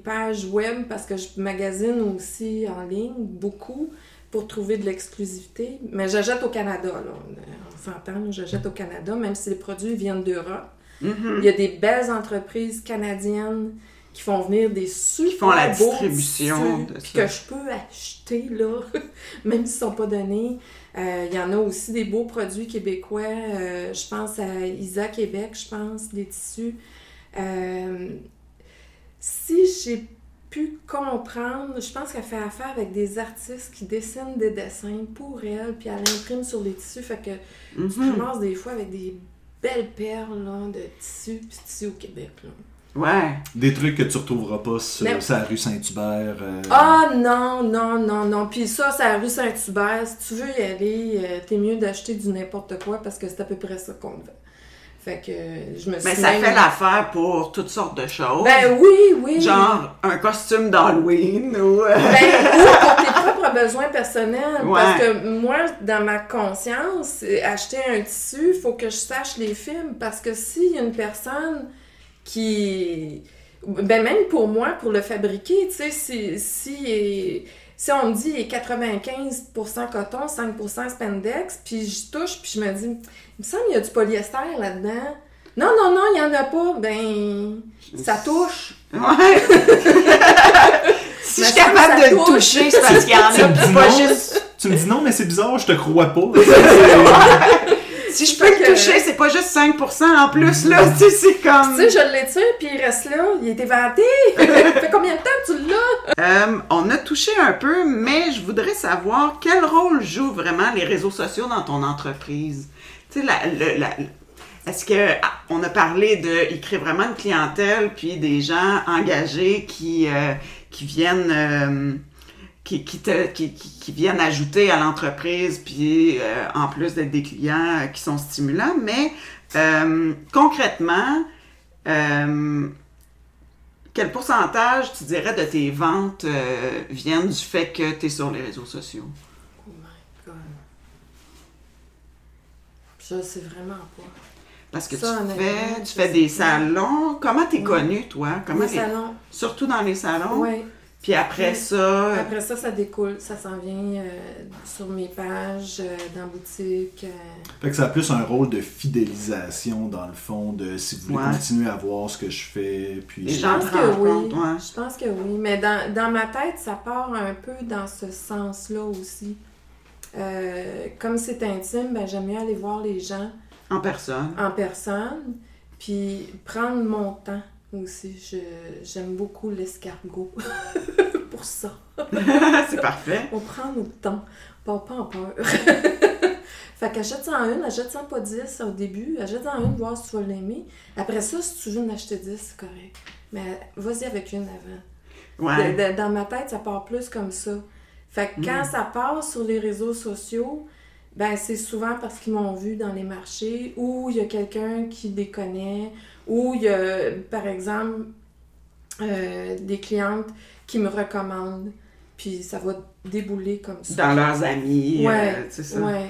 pages web, parce que je magasine aussi en ligne, beaucoup, pour trouver de l'exclusivité. Mais j'achète au Canada, là. On s'entend, j'achète au Canada, même si les produits viennent d'Europe. Il y a des belles entreprises canadiennes qui font venir des super qui font la beaux distribution tissus, de puis ça. Que je peux acheter, là, même s'ils ne sont pas donnés. Il y en a aussi des beaux produits québécois. Je pense à Isa Québec, je pense, des tissus. Si j'ai pu comprendre, je pense qu'elle fait affaire avec des artistes qui dessinent des dessins pour elle, puis elle imprime sur les tissus. Fait que tu commences des fois avec des belles perles là, de tissus, puis tissus au Québec, là. Ouais. Des trucs que tu retrouveras pas sur la rue Saint-Hubert. Ah non. Puis ça, c'est la rue Saint-Hubert. Si tu veux y aller, t'es mieux d'acheter du n'importe quoi parce que c'est à peu près ça qu'on veut. Fait que je me suis ça fait l'affaire pour toutes sortes de choses. Ben oui. Genre un costume d'Halloween ou... pour tes propres besoins personnels. Ouais. Parce que moi, dans ma conscience, acheter un tissu, il faut que je sache les films. Parce que s'il y a une personne qui... Ben même pour moi, pour le fabriquer, tu sais, si on me dit il est 95% coton, 5% spandex, puis je touche, puis je me dis, il me semble qu'il y a du polyester là-dedans. Non, il n'y en a pas. Ben, ça touche. Ouais. Si je suis capable de le toucher, c'est parce qu'il y en a pas juste... Tu me dis non, mais c'est bizarre, je te crois pas. Si je peux le toucher, c'est pas juste 5% en plus, là, tu sais, c'est comme... Tu sais, je l'étire, puis il reste là, il est éventé. Ça fait combien de temps que tu l'as? On a touché un peu, mais je voudrais savoir quel rôle jouent vraiment les réseaux sociaux dans ton entreprise. Tu sais, est-ce que... on a parlé de... Il crée vraiment une clientèle, puis des gens engagés qui viennent... Qui viennent ajouter à l'entreprise, puis en plus d'être des clients qui sont stimulants. Mais concrètement, quel pourcentage, tu dirais, de tes ventes viennent du fait que tu es sur les réseaux sociaux? Oh my God! Je sais vraiment pas. Parce que ça, tu fais des salons. Comment t'es connue, toi? Des salons. Surtout dans les salons? Oui. Puis après ça, ça découle, ça s'en vient sur mes pages, dans boutique. Fait que ça a plus un rôle de fidélisation dans le fond, de si vous voulez continuer à voir ce que je fais. Puis les gens se rendent compte, ouais. Je pense que oui, mais dans ma tête, ça part un peu dans ce sens-là aussi. Comme c'est intime, ben j'aime mieux aller voir les gens. En personne, puis prendre mon temps. Aussi, j'aime beaucoup l'escargot pour ça. C'est parfait. On prend notre temps, pas en peur. Fait qu'achète-en une, achète-en pas 10 au début, achète-en une, voir si tu vas l'aimer. Après ça, si tu veux en acheter 10, c'est correct. Mais vas-y avec une avant. Ouais. Dans ma tête, ça part plus comme ça. Fait que quand ça part sur les réseaux sociaux, ben c'est souvent parce qu'ils m'ont vu dans les marchés ou il y a quelqu'un qui les connaît. Ou il y a, par exemple, des clientes qui me recommandent, puis ça va débouler comme ça. Dans leurs amis, c'est ça. Ouais.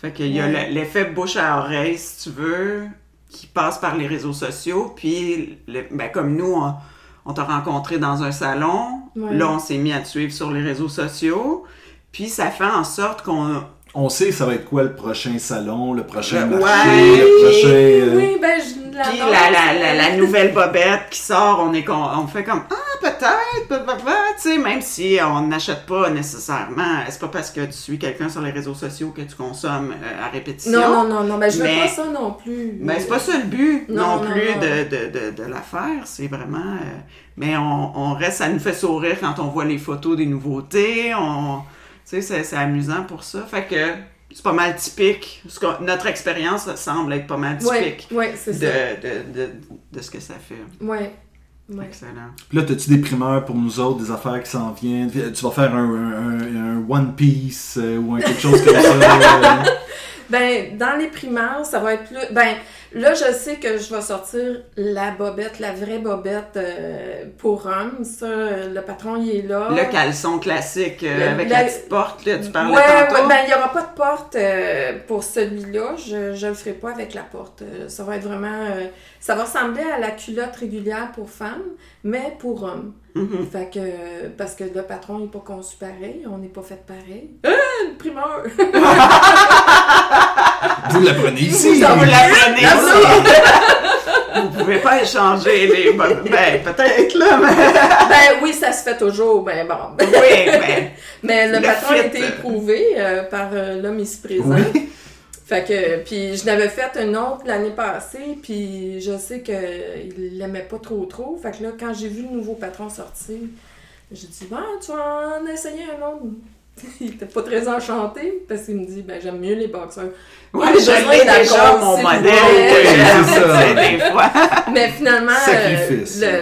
Fait qu'il y a l'effet bouche à oreille, si tu veux, qui passe par les réseaux sociaux, puis comme nous, on t'a rencontré dans un salon, là, on s'est mis à te suivre sur les réseaux sociaux, puis ça fait en sorte qu'on... On sait ça va être quoi le prochain salon, le prochain marché, le prochain... Oui, de la Puis la nouvelle bobette qui sort, on fait comme « Ah, peut-être, tu sais, même si on n'achète pas nécessairement, c'est pas parce que tu suis quelqu'un sur les réseaux sociaux que tu consommes à répétition. » Non, mais je veux pas ça non plus. Mais c'est pas ça le but non plus. De la faire, c'est vraiment... mais on reste, ça nous fait sourire quand on voit les photos des nouveautés, tu sais, c'est amusant pour ça, fait que... C'est pas mal typique. Notre expérience semble être pas mal typique c'est ça. De ce que ça fait. Oui. Excellent. Puis là, t'as-tu des primeurs pour nous autres, des affaires qui s'en viennent? Tu vas faire un One Piece ou quelque chose comme ça? Ben, dans les primeurs, ça va être plus... Ben, là, je sais que je vais sortir la bobette, la vraie bobette pour hommes. Ça, le patron, il est là. Le caleçon classique avec la petite porte, là, tu parlais tantôt. Oui, ben, il n'y aura pas de porte pour celui-là. Je le ferai pas avec la porte. Ça va être vraiment... ça va ressembler à la culotte régulière pour femmes, mais pour hommes. Mm-hmm. Fait que, parce que le patron n'est pas conçu pareil, on n'est pas fait pareil. Une primeur! Vous la prenez ici! Vous la prenez ici! Vous pouvez pas échanger les... Ben, peut-être, là, mais... Ben oui, ça se fait toujours, ben bon. Oui, mais... Mais le patron a été éprouvé par l'homme ici présent. Oui. Fait que, puis je n'avais fait une autre l'année passée, puis je sais qu'il l'aimait pas trop. Fait que là, quand j'ai vu le nouveau patron sortir, j'ai dit, ben, tu vas en essayer un autre. Il était pas très enchanté, parce qu'il me dit, ben, j'aime mieux les boxeurs. Oui, je l'ai déjà, mon modèle. C'est ça, des fois. Mais finalement,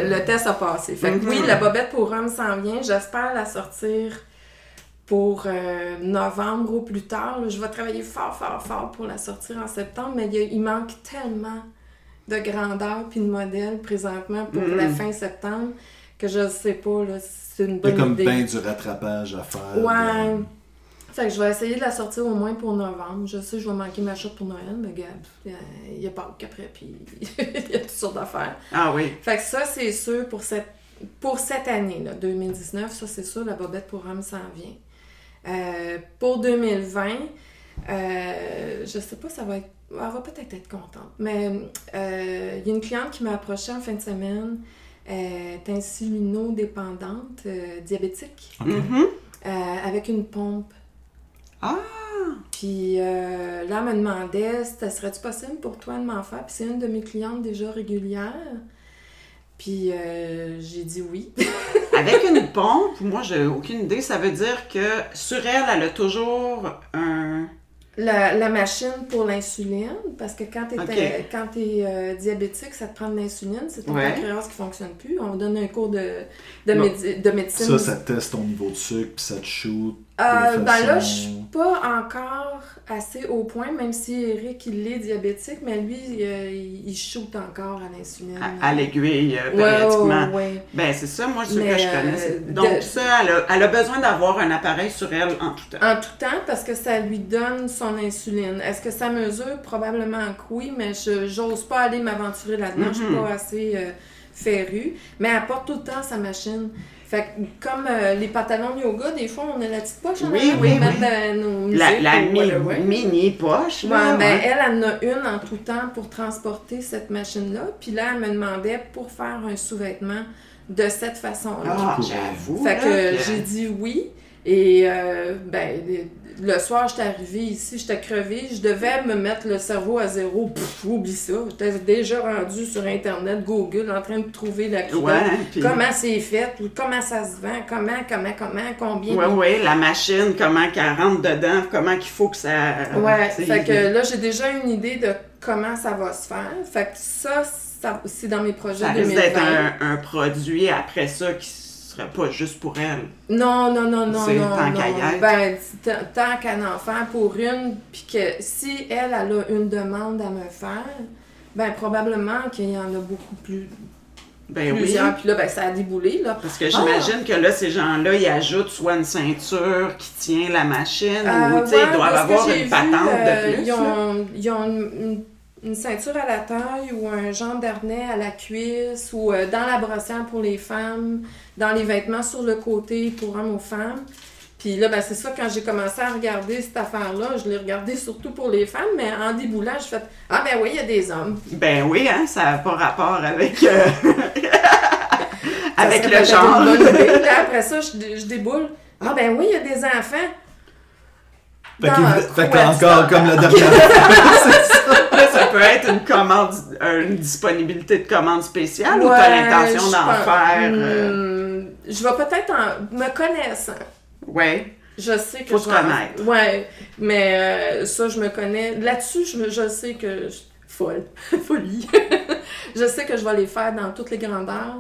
le test a passé. Fait que oui, la bobette pour hommes s'en vient. J'espère la sortir pour novembre ou plus tard. Là, je vais travailler fort pour la sortir en septembre, mais il manque tellement de grandeur puis de modèles présentement pour la fin septembre que je sais pas, là, c'est une bonne idée. Il y a comme bien du rattrapage à faire. Ouais. Fait que je vais essayer de la sortir au moins pour novembre. Je sais, je vais manquer ma shot pour Noël, mais regarde, il y a Pâques après, puis il y a toutes sortes d'affaires. Ah oui. Fait que ça, c'est sûr pour cette année, là, 2019, ça, c'est sûr, la bobette pour hommes s'en vient. Pour 2020, je sais pas, elle va peut-être être contente, mais il y a une cliente qui m'a approchée en fin de semaine, elle est insulinodépendante, diabétique, avec une pompe. Ah! Puis là, elle me demandait, ça serait-tu possible pour toi de m'en faire? Puis c'est une de mes clientes déjà régulières. Puis j'ai dit oui. Avec une pompe, moi, j'ai aucune idée. Ça veut dire que sur elle, elle a toujours un... La machine pour l'insuline, parce que quand tu es diabétique, ça te prend de l'insuline. C'est ton pancréas qui fonctionne plus. On donne un cours de médecine. Ça teste ton niveau de sucre, puis ça te shoot. Ben là, je suis pas encore assez au point, même si Eric, il est diabétique, mais lui, il shoot encore à l'insuline. À l'aiguille, périodiquement. Ouais. Ben, c'est ça, moi, ce que je connais. Donc, ça, elle a besoin d'avoir un appareil sur elle en tout temps. En tout temps, parce que ça lui donne son insuline. Est-ce que ça mesure? Probablement que oui, mais j'ose pas aller m'aventurer là-dedans. Je suis pas assez férue. Mais elle porte tout le temps sa machine. Fait que, comme les pantalons de yoga, des fois, on a la petite poche. Oui. Mettre nos musiques, mini-poche. Ouais, ben, elle en a une en tout temps pour transporter cette machine-là. Puis là, elle me demandait pour faire un sous-vêtement de cette façon-là. Ah, j'avoue. Fait que j'ai dit oui. Et, ben, le soir, j'étais arrivée ici, j'étais crevée. Je devais me mettre le cerveau à zéro. Oublie ça. J'étais déjà rendue sur Internet, Google, en train de trouver la culotte. Puis... Comment c'est fait, comment ça se vend, comment, combien. La machine, comment qu'elle rentre dedans, comment qu'il faut que ça... fait que là, j'ai déjà une idée de comment ça va se faire. Fait que ça c'est dans mes projets 2020. Ça risque d'être un produit après ça qui pas juste pour elle. Non. C'est tant qu'à y être. Ben, tant qu'un enfant pour une, puis que si elle a une demande à me faire, ben, probablement qu'il y en a beaucoup plus. Ben plusieurs. Oui. Puis là, ben, ça a déboulé, là. Parce que j'imagine que là, ces gens-là, ils ajoutent soit une ceinture qui tient la machine, ou, tu sais, ils doivent avoir une patente de plus. Ils ont une ceinture à la taille ou un genre d'harnais à la cuisse ou dans la brossière pour les femmes, dans les vêtements sur le côté pour hommes aux femmes. Puis là, ben, c'est ça, quand j'ai commencé à regarder cette affaire-là, je l'ai regardée surtout pour les femmes, mais en déboulant, je fais « Ah ben oui, il y a des hommes! » Ben oui, hein, ça n'a pas rapport avec, avec le genre. Là, après ça, je déboule. « Ah ben oui, il y a des enfants! » Fait que encore comme la dernière fois, ça. Ça peut être une commande, une disponibilité de commande spéciale ou t'as l'intention d'en faire? Je vais peut-être me connaissant. Ouais. Je sais que faut se connaître. Ouais, mais ça, je me connais. Là-dessus, je sais que folie. Je sais que je vais les faire dans toutes les grandeurs,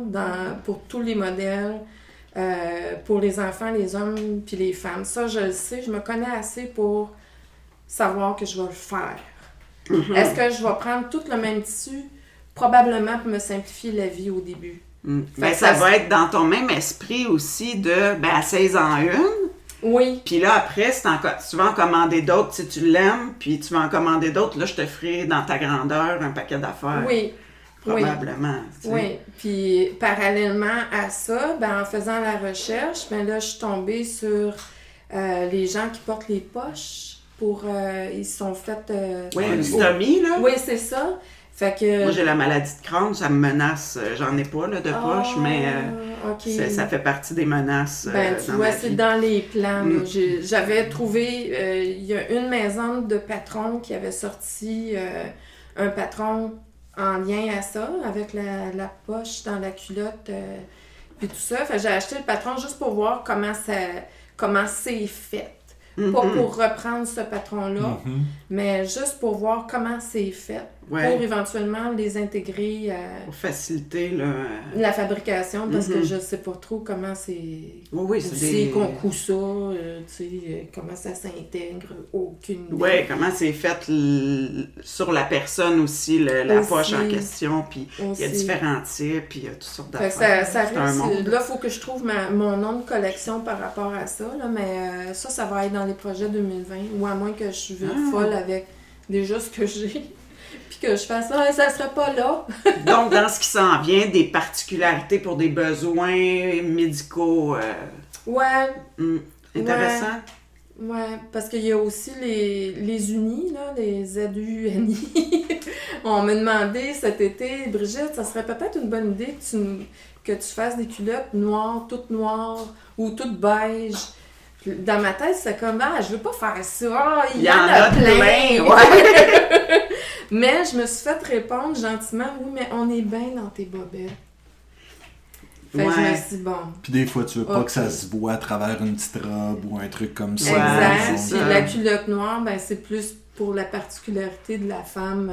pour tous les modèles. Pour les enfants, les hommes puis les femmes. Ça, je le sais, je me connais assez pour savoir que je vais le faire. Mm-hmm. Est-ce que je vais prendre tout le même tissu? Probablement pour me simplifier la vie au début. Ben, ça va être dans ton même esprit aussi de, ben, à 16 ans une. Oui. Puis là, après, tu vas en commander d'autres si tu l'aimes, puis tu vas en commander d'autres. Là, je te ferai dans ta grandeur un paquet d'affaires. Oui. Probablement. Oui. Oui, puis parallèlement à ça, ben, en faisant la recherche, ben là, je suis tombée sur les gens qui portent les poches pour... ils sont faites... oui, une stomie, là. Oui, c'est ça. Fait que... Moi, j'ai la maladie de Crohn, ça me menace. J'en ai pas, là, de poche, mais okay. Ça fait partie des menaces. Ben, tu vois, c'est dans les plans. Mm. J'avais trouvé... Il y a une maison de patrons qui avait sorti un patron... en lien à ça, avec la poche dans la culotte, puis tout ça. Fait, j'ai acheté le patron juste pour voir comment c'est fait. Mm-hmm. Pas pour reprendre ce patron-là, mm-hmm. mais juste pour voir comment c'est fait, pour éventuellement les intégrer. Pour faciliter la fabrication, parce que je sais pas trop comment c'est... Oui, c'est qu'on coud ça, comment ça s'intègre, aucune idée. Oui, comment c'est fait sur la personne aussi, la poche en question, puis il y a différents types, puis il y a toutes sortes d'affaires. Là, il faut que je trouve mon nom de collection par rapport à ça, là, mais ça va être dans les projets 2020, ou à moins que je vive folle avec déjà ce que j'ai. Puis que je fasse ça, ça serait pas là. Donc, dans ce qui s'en vient, des particularités pour des besoins médicaux. Ouais. Intéressant. Ouais, parce qu'il y a aussi les unis, là, les ADUNI. On m'a demandé cet été, Brigitte, ça serait peut-être une bonne idée que tu fasses des culottes noires ou toutes beiges. Dans ma tête, c'est comme « Ah, je veux pas faire ça! Oh, il y en a plein! » Ouais. Mais je me suis fait répondre gentiment « Oui, mais on est bien dans tes bobettes. » Fait que je me suis dit « Bon. » Puis des fois, tu veux pas que ça se voit à travers une petite robe ou un truc comme ça. Exact. Puis la culotte noire, ben c'est plus pour la particularité de la femme.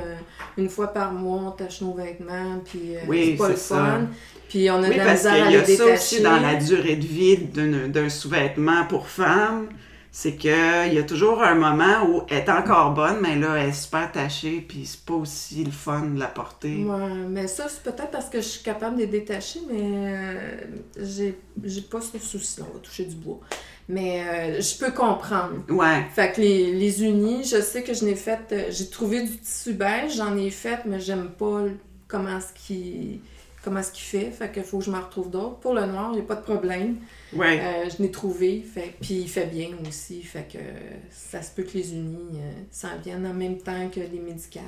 Une fois par mois, on tâche nos vêtements, puis c'est pas le fun. Puis on a de la misère à les détacher. Oui, parce qu'il y a ça aussi dans la durée de vie d'un sous-vêtement pour femme, c'est qu'il y a toujours un moment où elle est encore bonne, mais là, elle est super tachée, puis c'est pas aussi le fun de la porter. Oui, mais ça, c'est peut-être parce que je suis capable de les détacher, mais j'ai pas ce souci. On va toucher du bois. Mais je peux comprendre. Ouais. Fait que les unis, je sais que je n'ai fait... j'ai trouvé du tissu beige, j'en ai fait, mais j'aime pas comment est-ce qu'il fait, fait qu'il faut que je m'en retrouve d'autres. Pour le noir, il n'y a pas de problème. Ouais. Je l'ai trouvé, puis il fait bien aussi, fait que ça se peut que les unis s'en viennent en même temps que les médicales,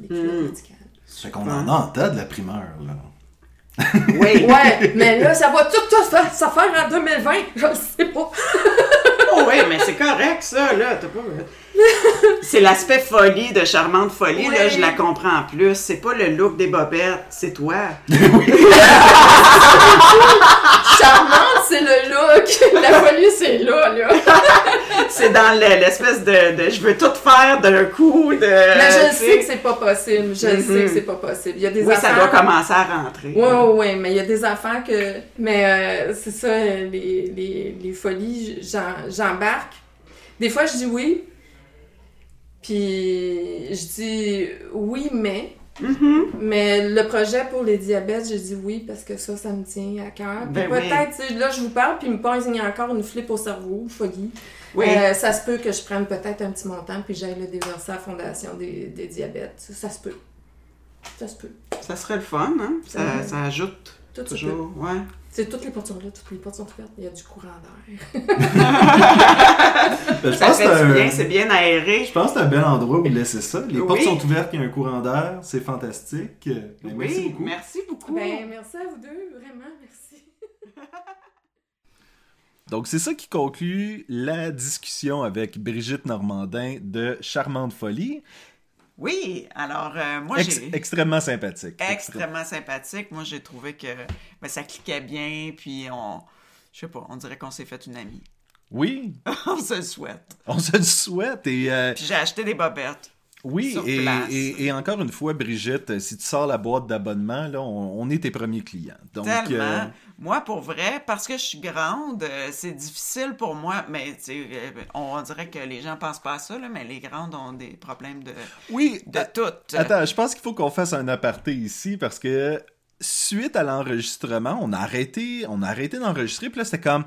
les culottes médicales. Fait qu'on en a en tas de la primeur, là. Oui, ouais, mais là, ça va tout ça faire en 2020, je le sais pas. Oh oui, mais c'est correct, ça, là, t'as pas... C'est l'aspect folie de Charmante Folie, là, je la comprends plus. C'est pas le look des bobettes, c'est toi. Charmante, c'est le look. La folie, c'est là. C'est dans l'espèce de je veux tout faire d'un coup. Mais je sais que c'est pas possible. Je sais que c'est pas possible. Il y a des enfants... ça doit commencer à rentrer. Oui, mais il y a des enfants que... Mais c'est ça, les folies, j'embarque. Des fois, je dis oui. Puis, je dis oui, mais. Mm-hmm. Mais le projet pour les diabètes, j'ai dit oui parce que ça me tient à cœur. Ben peut-être, là, je vous parle, puis il me pogne encore une flippe au cerveau, folie. Oui. Ça se peut que je prenne peut-être un petit montant, puis j'aille le déverser à la Fondation des diabètes. Ça se peut. Ça serait le fun, hein? Ça ajoute. Tout toujours, oui. C'est toutes les portes sont ouvertes, il y a du courant d'air. Ben, ça fait du bien, c'est bien aéré. Je pense que c'est un bel endroit où laisser ça. Les portes sont ouvertes, il y a un courant d'air, c'est fantastique. Oui, merci beaucoup. Merci beaucoup. Ben, merci à vous deux, vraiment, merci. Donc, c'est ça qui conclut la discussion avec Brigitte Normandin de Charmante Folie. Oui, alors moi j'ai... Extrêmement sympathique. Extrêmement sympathique. Moi, j'ai trouvé que ben, ça cliquait bien, puis on... Je sais pas, on dirait qu'on s'est fait une amie. Oui. On se le souhaite. On se le souhaite et... Puis j'ai acheté des bobettes. Oui, et encore une fois, Brigitte, si tu sors la boîte d'abonnement, là, on est tes premiers clients. Donc, tellement. Moi, pour vrai, parce que je suis grande, c'est difficile pour moi, mais on dirait que les gens pensent pas à ça, là, mais les grandes ont des problèmes de, de tout. Attends, je pense qu'il faut qu'on fasse un aparté ici, parce que suite à l'enregistrement, on a arrêté d'enregistrer, puis là, c'était comme...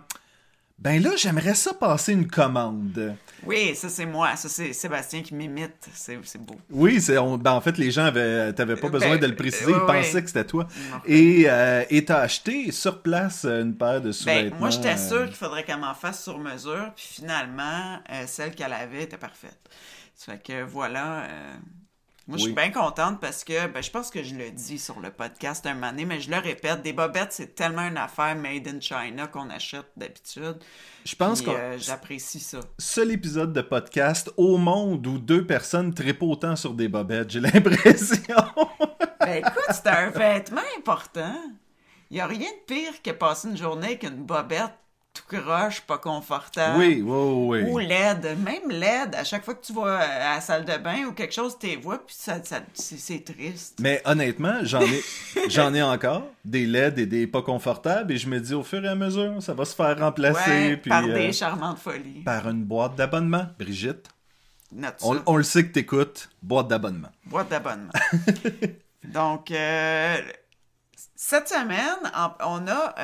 Ben là, j'aimerais ça passer une commande. Oui, ça c'est moi. Ça c'est Sébastien qui m'imite. C'est beau. Oui, ben, en fait, les gens t'avais pas besoin de le préciser. Ils pensaient que c'était toi. Et t'as acheté sur place une paire de sous-vêtements. Ben, moi, j'étais sûre qu'il faudrait qu'elle m'en fasse sur mesure. Puis finalement, celle qu'elle avait était parfaite. Ça fait que voilà... Moi, je suis bien contente parce que, ben, je pense que je le dis sur le podcast un moment donné, mais je le répète, des bobettes, c'est tellement une affaire made in China qu'on achète d'habitude. Je pense que j'apprécie ça. Seul épisode de podcast au monde où deux personnes trippent autant sur des bobettes, j'ai l'impression. Ben écoute, c'est un vêtement important. Il n'y a rien de pire que passer une journée avec une bobette tout croche, pas confortable. Oui. Ou laide. Même laide, à chaque fois que tu vas à la salle de bain ou quelque chose, tu les vois, puis ça, c'est triste. Mais honnêtement, j'en ai encore des laides et des pas confortables, et je me dis au fur et à mesure, ça va se faire remplacer. Ouais, puis, par des charmantes folies. Par une boîte d'abonnement, Brigitte. On le sait que t'écoutes, boîte d'abonnement. Boîte d'abonnement. Donc, cette semaine, on a...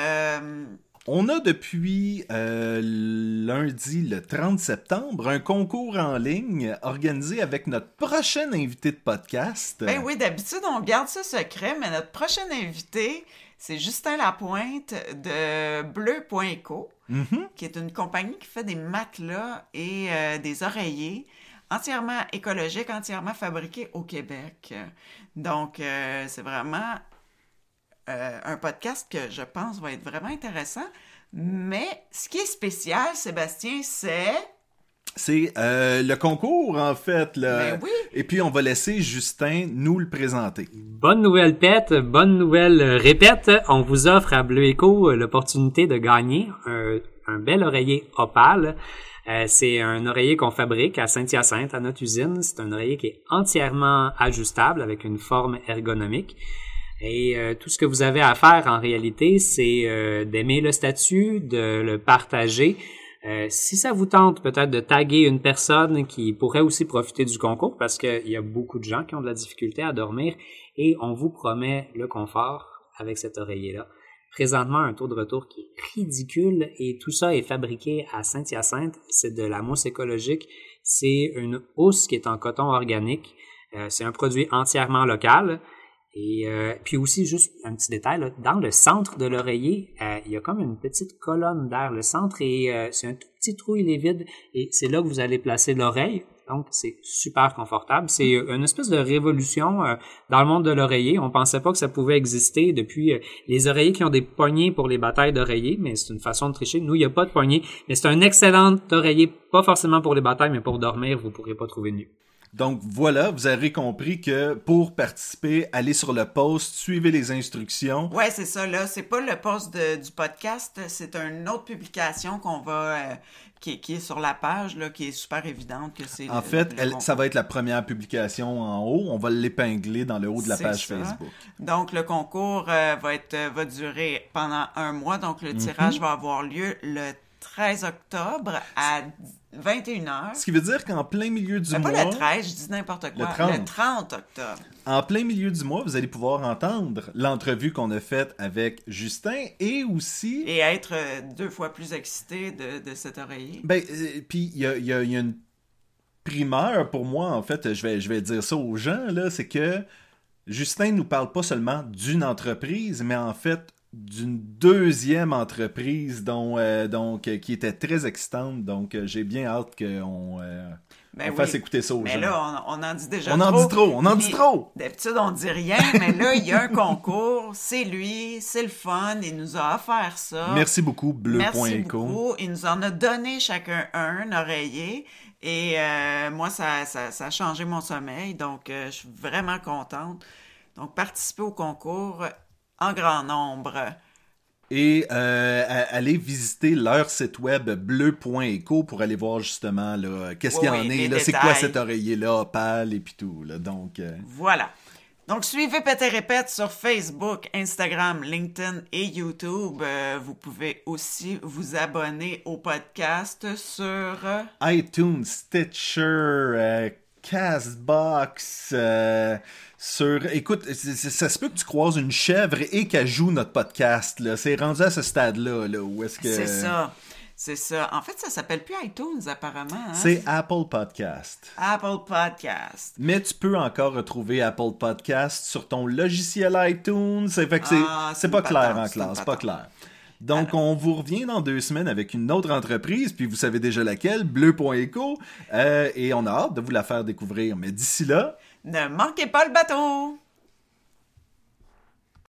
On a depuis lundi, le 30 septembre, un concours en ligne organisé avec notre prochaine invitée de podcast. Ben oui, d'habitude, on garde ça secret, mais notre prochaine invitée, c'est Justin Lapointe de Bleu.co, qui est une compagnie qui fait des matelas et des oreillers entièrement écologiques, entièrement fabriqués au Québec. Donc, c'est vraiment... un podcast que je pense va être vraiment intéressant. Mais ce qui est spécial, Sébastien, c'est le concours, en fait. Ben oui. Et puis, on va laisser Justin nous le présenter. Bonne nouvelle, Pet. Bonne nouvelle, répète. On vous offre à Bleu.co l'opportunité de gagner un bel oreiller opale. C'est un oreiller qu'on fabrique à Saint-Hyacinthe, à notre usine. C'est un oreiller qui est entièrement ajustable avec une forme ergonomique. Et tout ce que vous avez à faire, en réalité, c'est d'aimer le statut, de le partager. Si ça vous tente peut-être de taguer une personne qui pourrait aussi profiter du concours, parce qu'il y a beaucoup de gens qui ont de la difficulté à dormir, et on vous promet le confort avec cet oreiller-là. Présentement, un taux de retour qui est ridicule, et tout ça est fabriqué à Saint-Hyacinthe. C'est de la mousse écologique. C'est une housse qui est en coton organique. C'est un produit entièrement local. Et puis aussi, juste un petit détail, là, dans le centre de l'oreiller, il y a comme une petite colonne d'air. Le centre, c'est un tout petit trou, il est vide, et c'est là que vous allez placer l'oreille. Donc, c'est super confortable. C'est une espèce de révolution dans le monde de l'oreiller. On pensait pas que ça pouvait exister depuis les oreillers qui ont des poignées pour les batailles d'oreillers, mais c'est une façon de tricher. Nous, il n'y a pas de poignée, mais c'est un excellent oreiller, pas forcément pour les batailles, mais pour dormir, vous ne pourrez pas trouver mieux. Donc voilà, vous avez compris que pour participer, allez sur le post, suivez les instructions. Ouais, c'est ça là, c'est pas le post du podcast, c'est une autre publication qu'on va qui est sur la page là, qui est super évidente que c'est. En fait, ça va être la première publication en haut, on va l'épingler dans le haut de la page Facebook. Donc le concours va durer pendant un mois, donc le tirage va avoir lieu le 13 octobre à 21h. Ce qui veut dire qu'en plein milieu du mois... Pas le 13, je dis n'importe quoi. Le 30 octobre. En plein milieu du mois, vous allez pouvoir entendre l'entrevue qu'on a faite avec Justin et aussi... Et être deux fois plus excité de cet oreiller. Ben, puis il y a une primeur pour moi, en fait, je vais dire ça aux gens, là, c'est que Justin nous parle pas seulement d'une entreprise, mais en fait... d'une deuxième entreprise qui était très excitante. Donc, j'ai bien hâte qu'on on fasse écouter ça aux gens. Mais là, on en dit déjà trop. On en dit trop! D'habitude, on dit rien, mais là, il y a un concours. C'est lui, c'est le fun. Il nous a offert ça. Merci beaucoup, Bleu.co. Merci beaucoup. Il nous en a donné chacun un oreiller. Et moi, ça a changé mon sommeil. Donc, je suis vraiment contente. Donc, participer au concours... en grand nombre. Et aller visiter leur site web bleu.co pour aller voir justement là, qu'est-ce qu'il y en a, c'est quoi cet oreiller-là, opale et puis tout. Là, donc, Voilà. Donc, suivez Pète et Répète sur Facebook, Instagram, LinkedIn et YouTube. Vous pouvez aussi vous abonner au podcast sur... iTunes, Stitcher, Castbox... Écoute, ça se peut que tu croises une chèvre et qu'elle joue notre podcast. Là. C'est rendu à ce stade-là. Là, où est-ce que... C'est ça. En fait, ça s'appelle plus iTunes, apparemment. Hein? C'est Apple Podcast. Mais tu peux encore retrouver Apple Podcast sur ton logiciel iTunes. Ça fait que c'est pas clair. Donc, alors, on vous revient dans 2 semaines avec une autre entreprise, puis vous savez déjà laquelle, Bleu.co, et on a hâte de vous la faire découvrir. Mais d'ici là... ne manquez pas le bateau!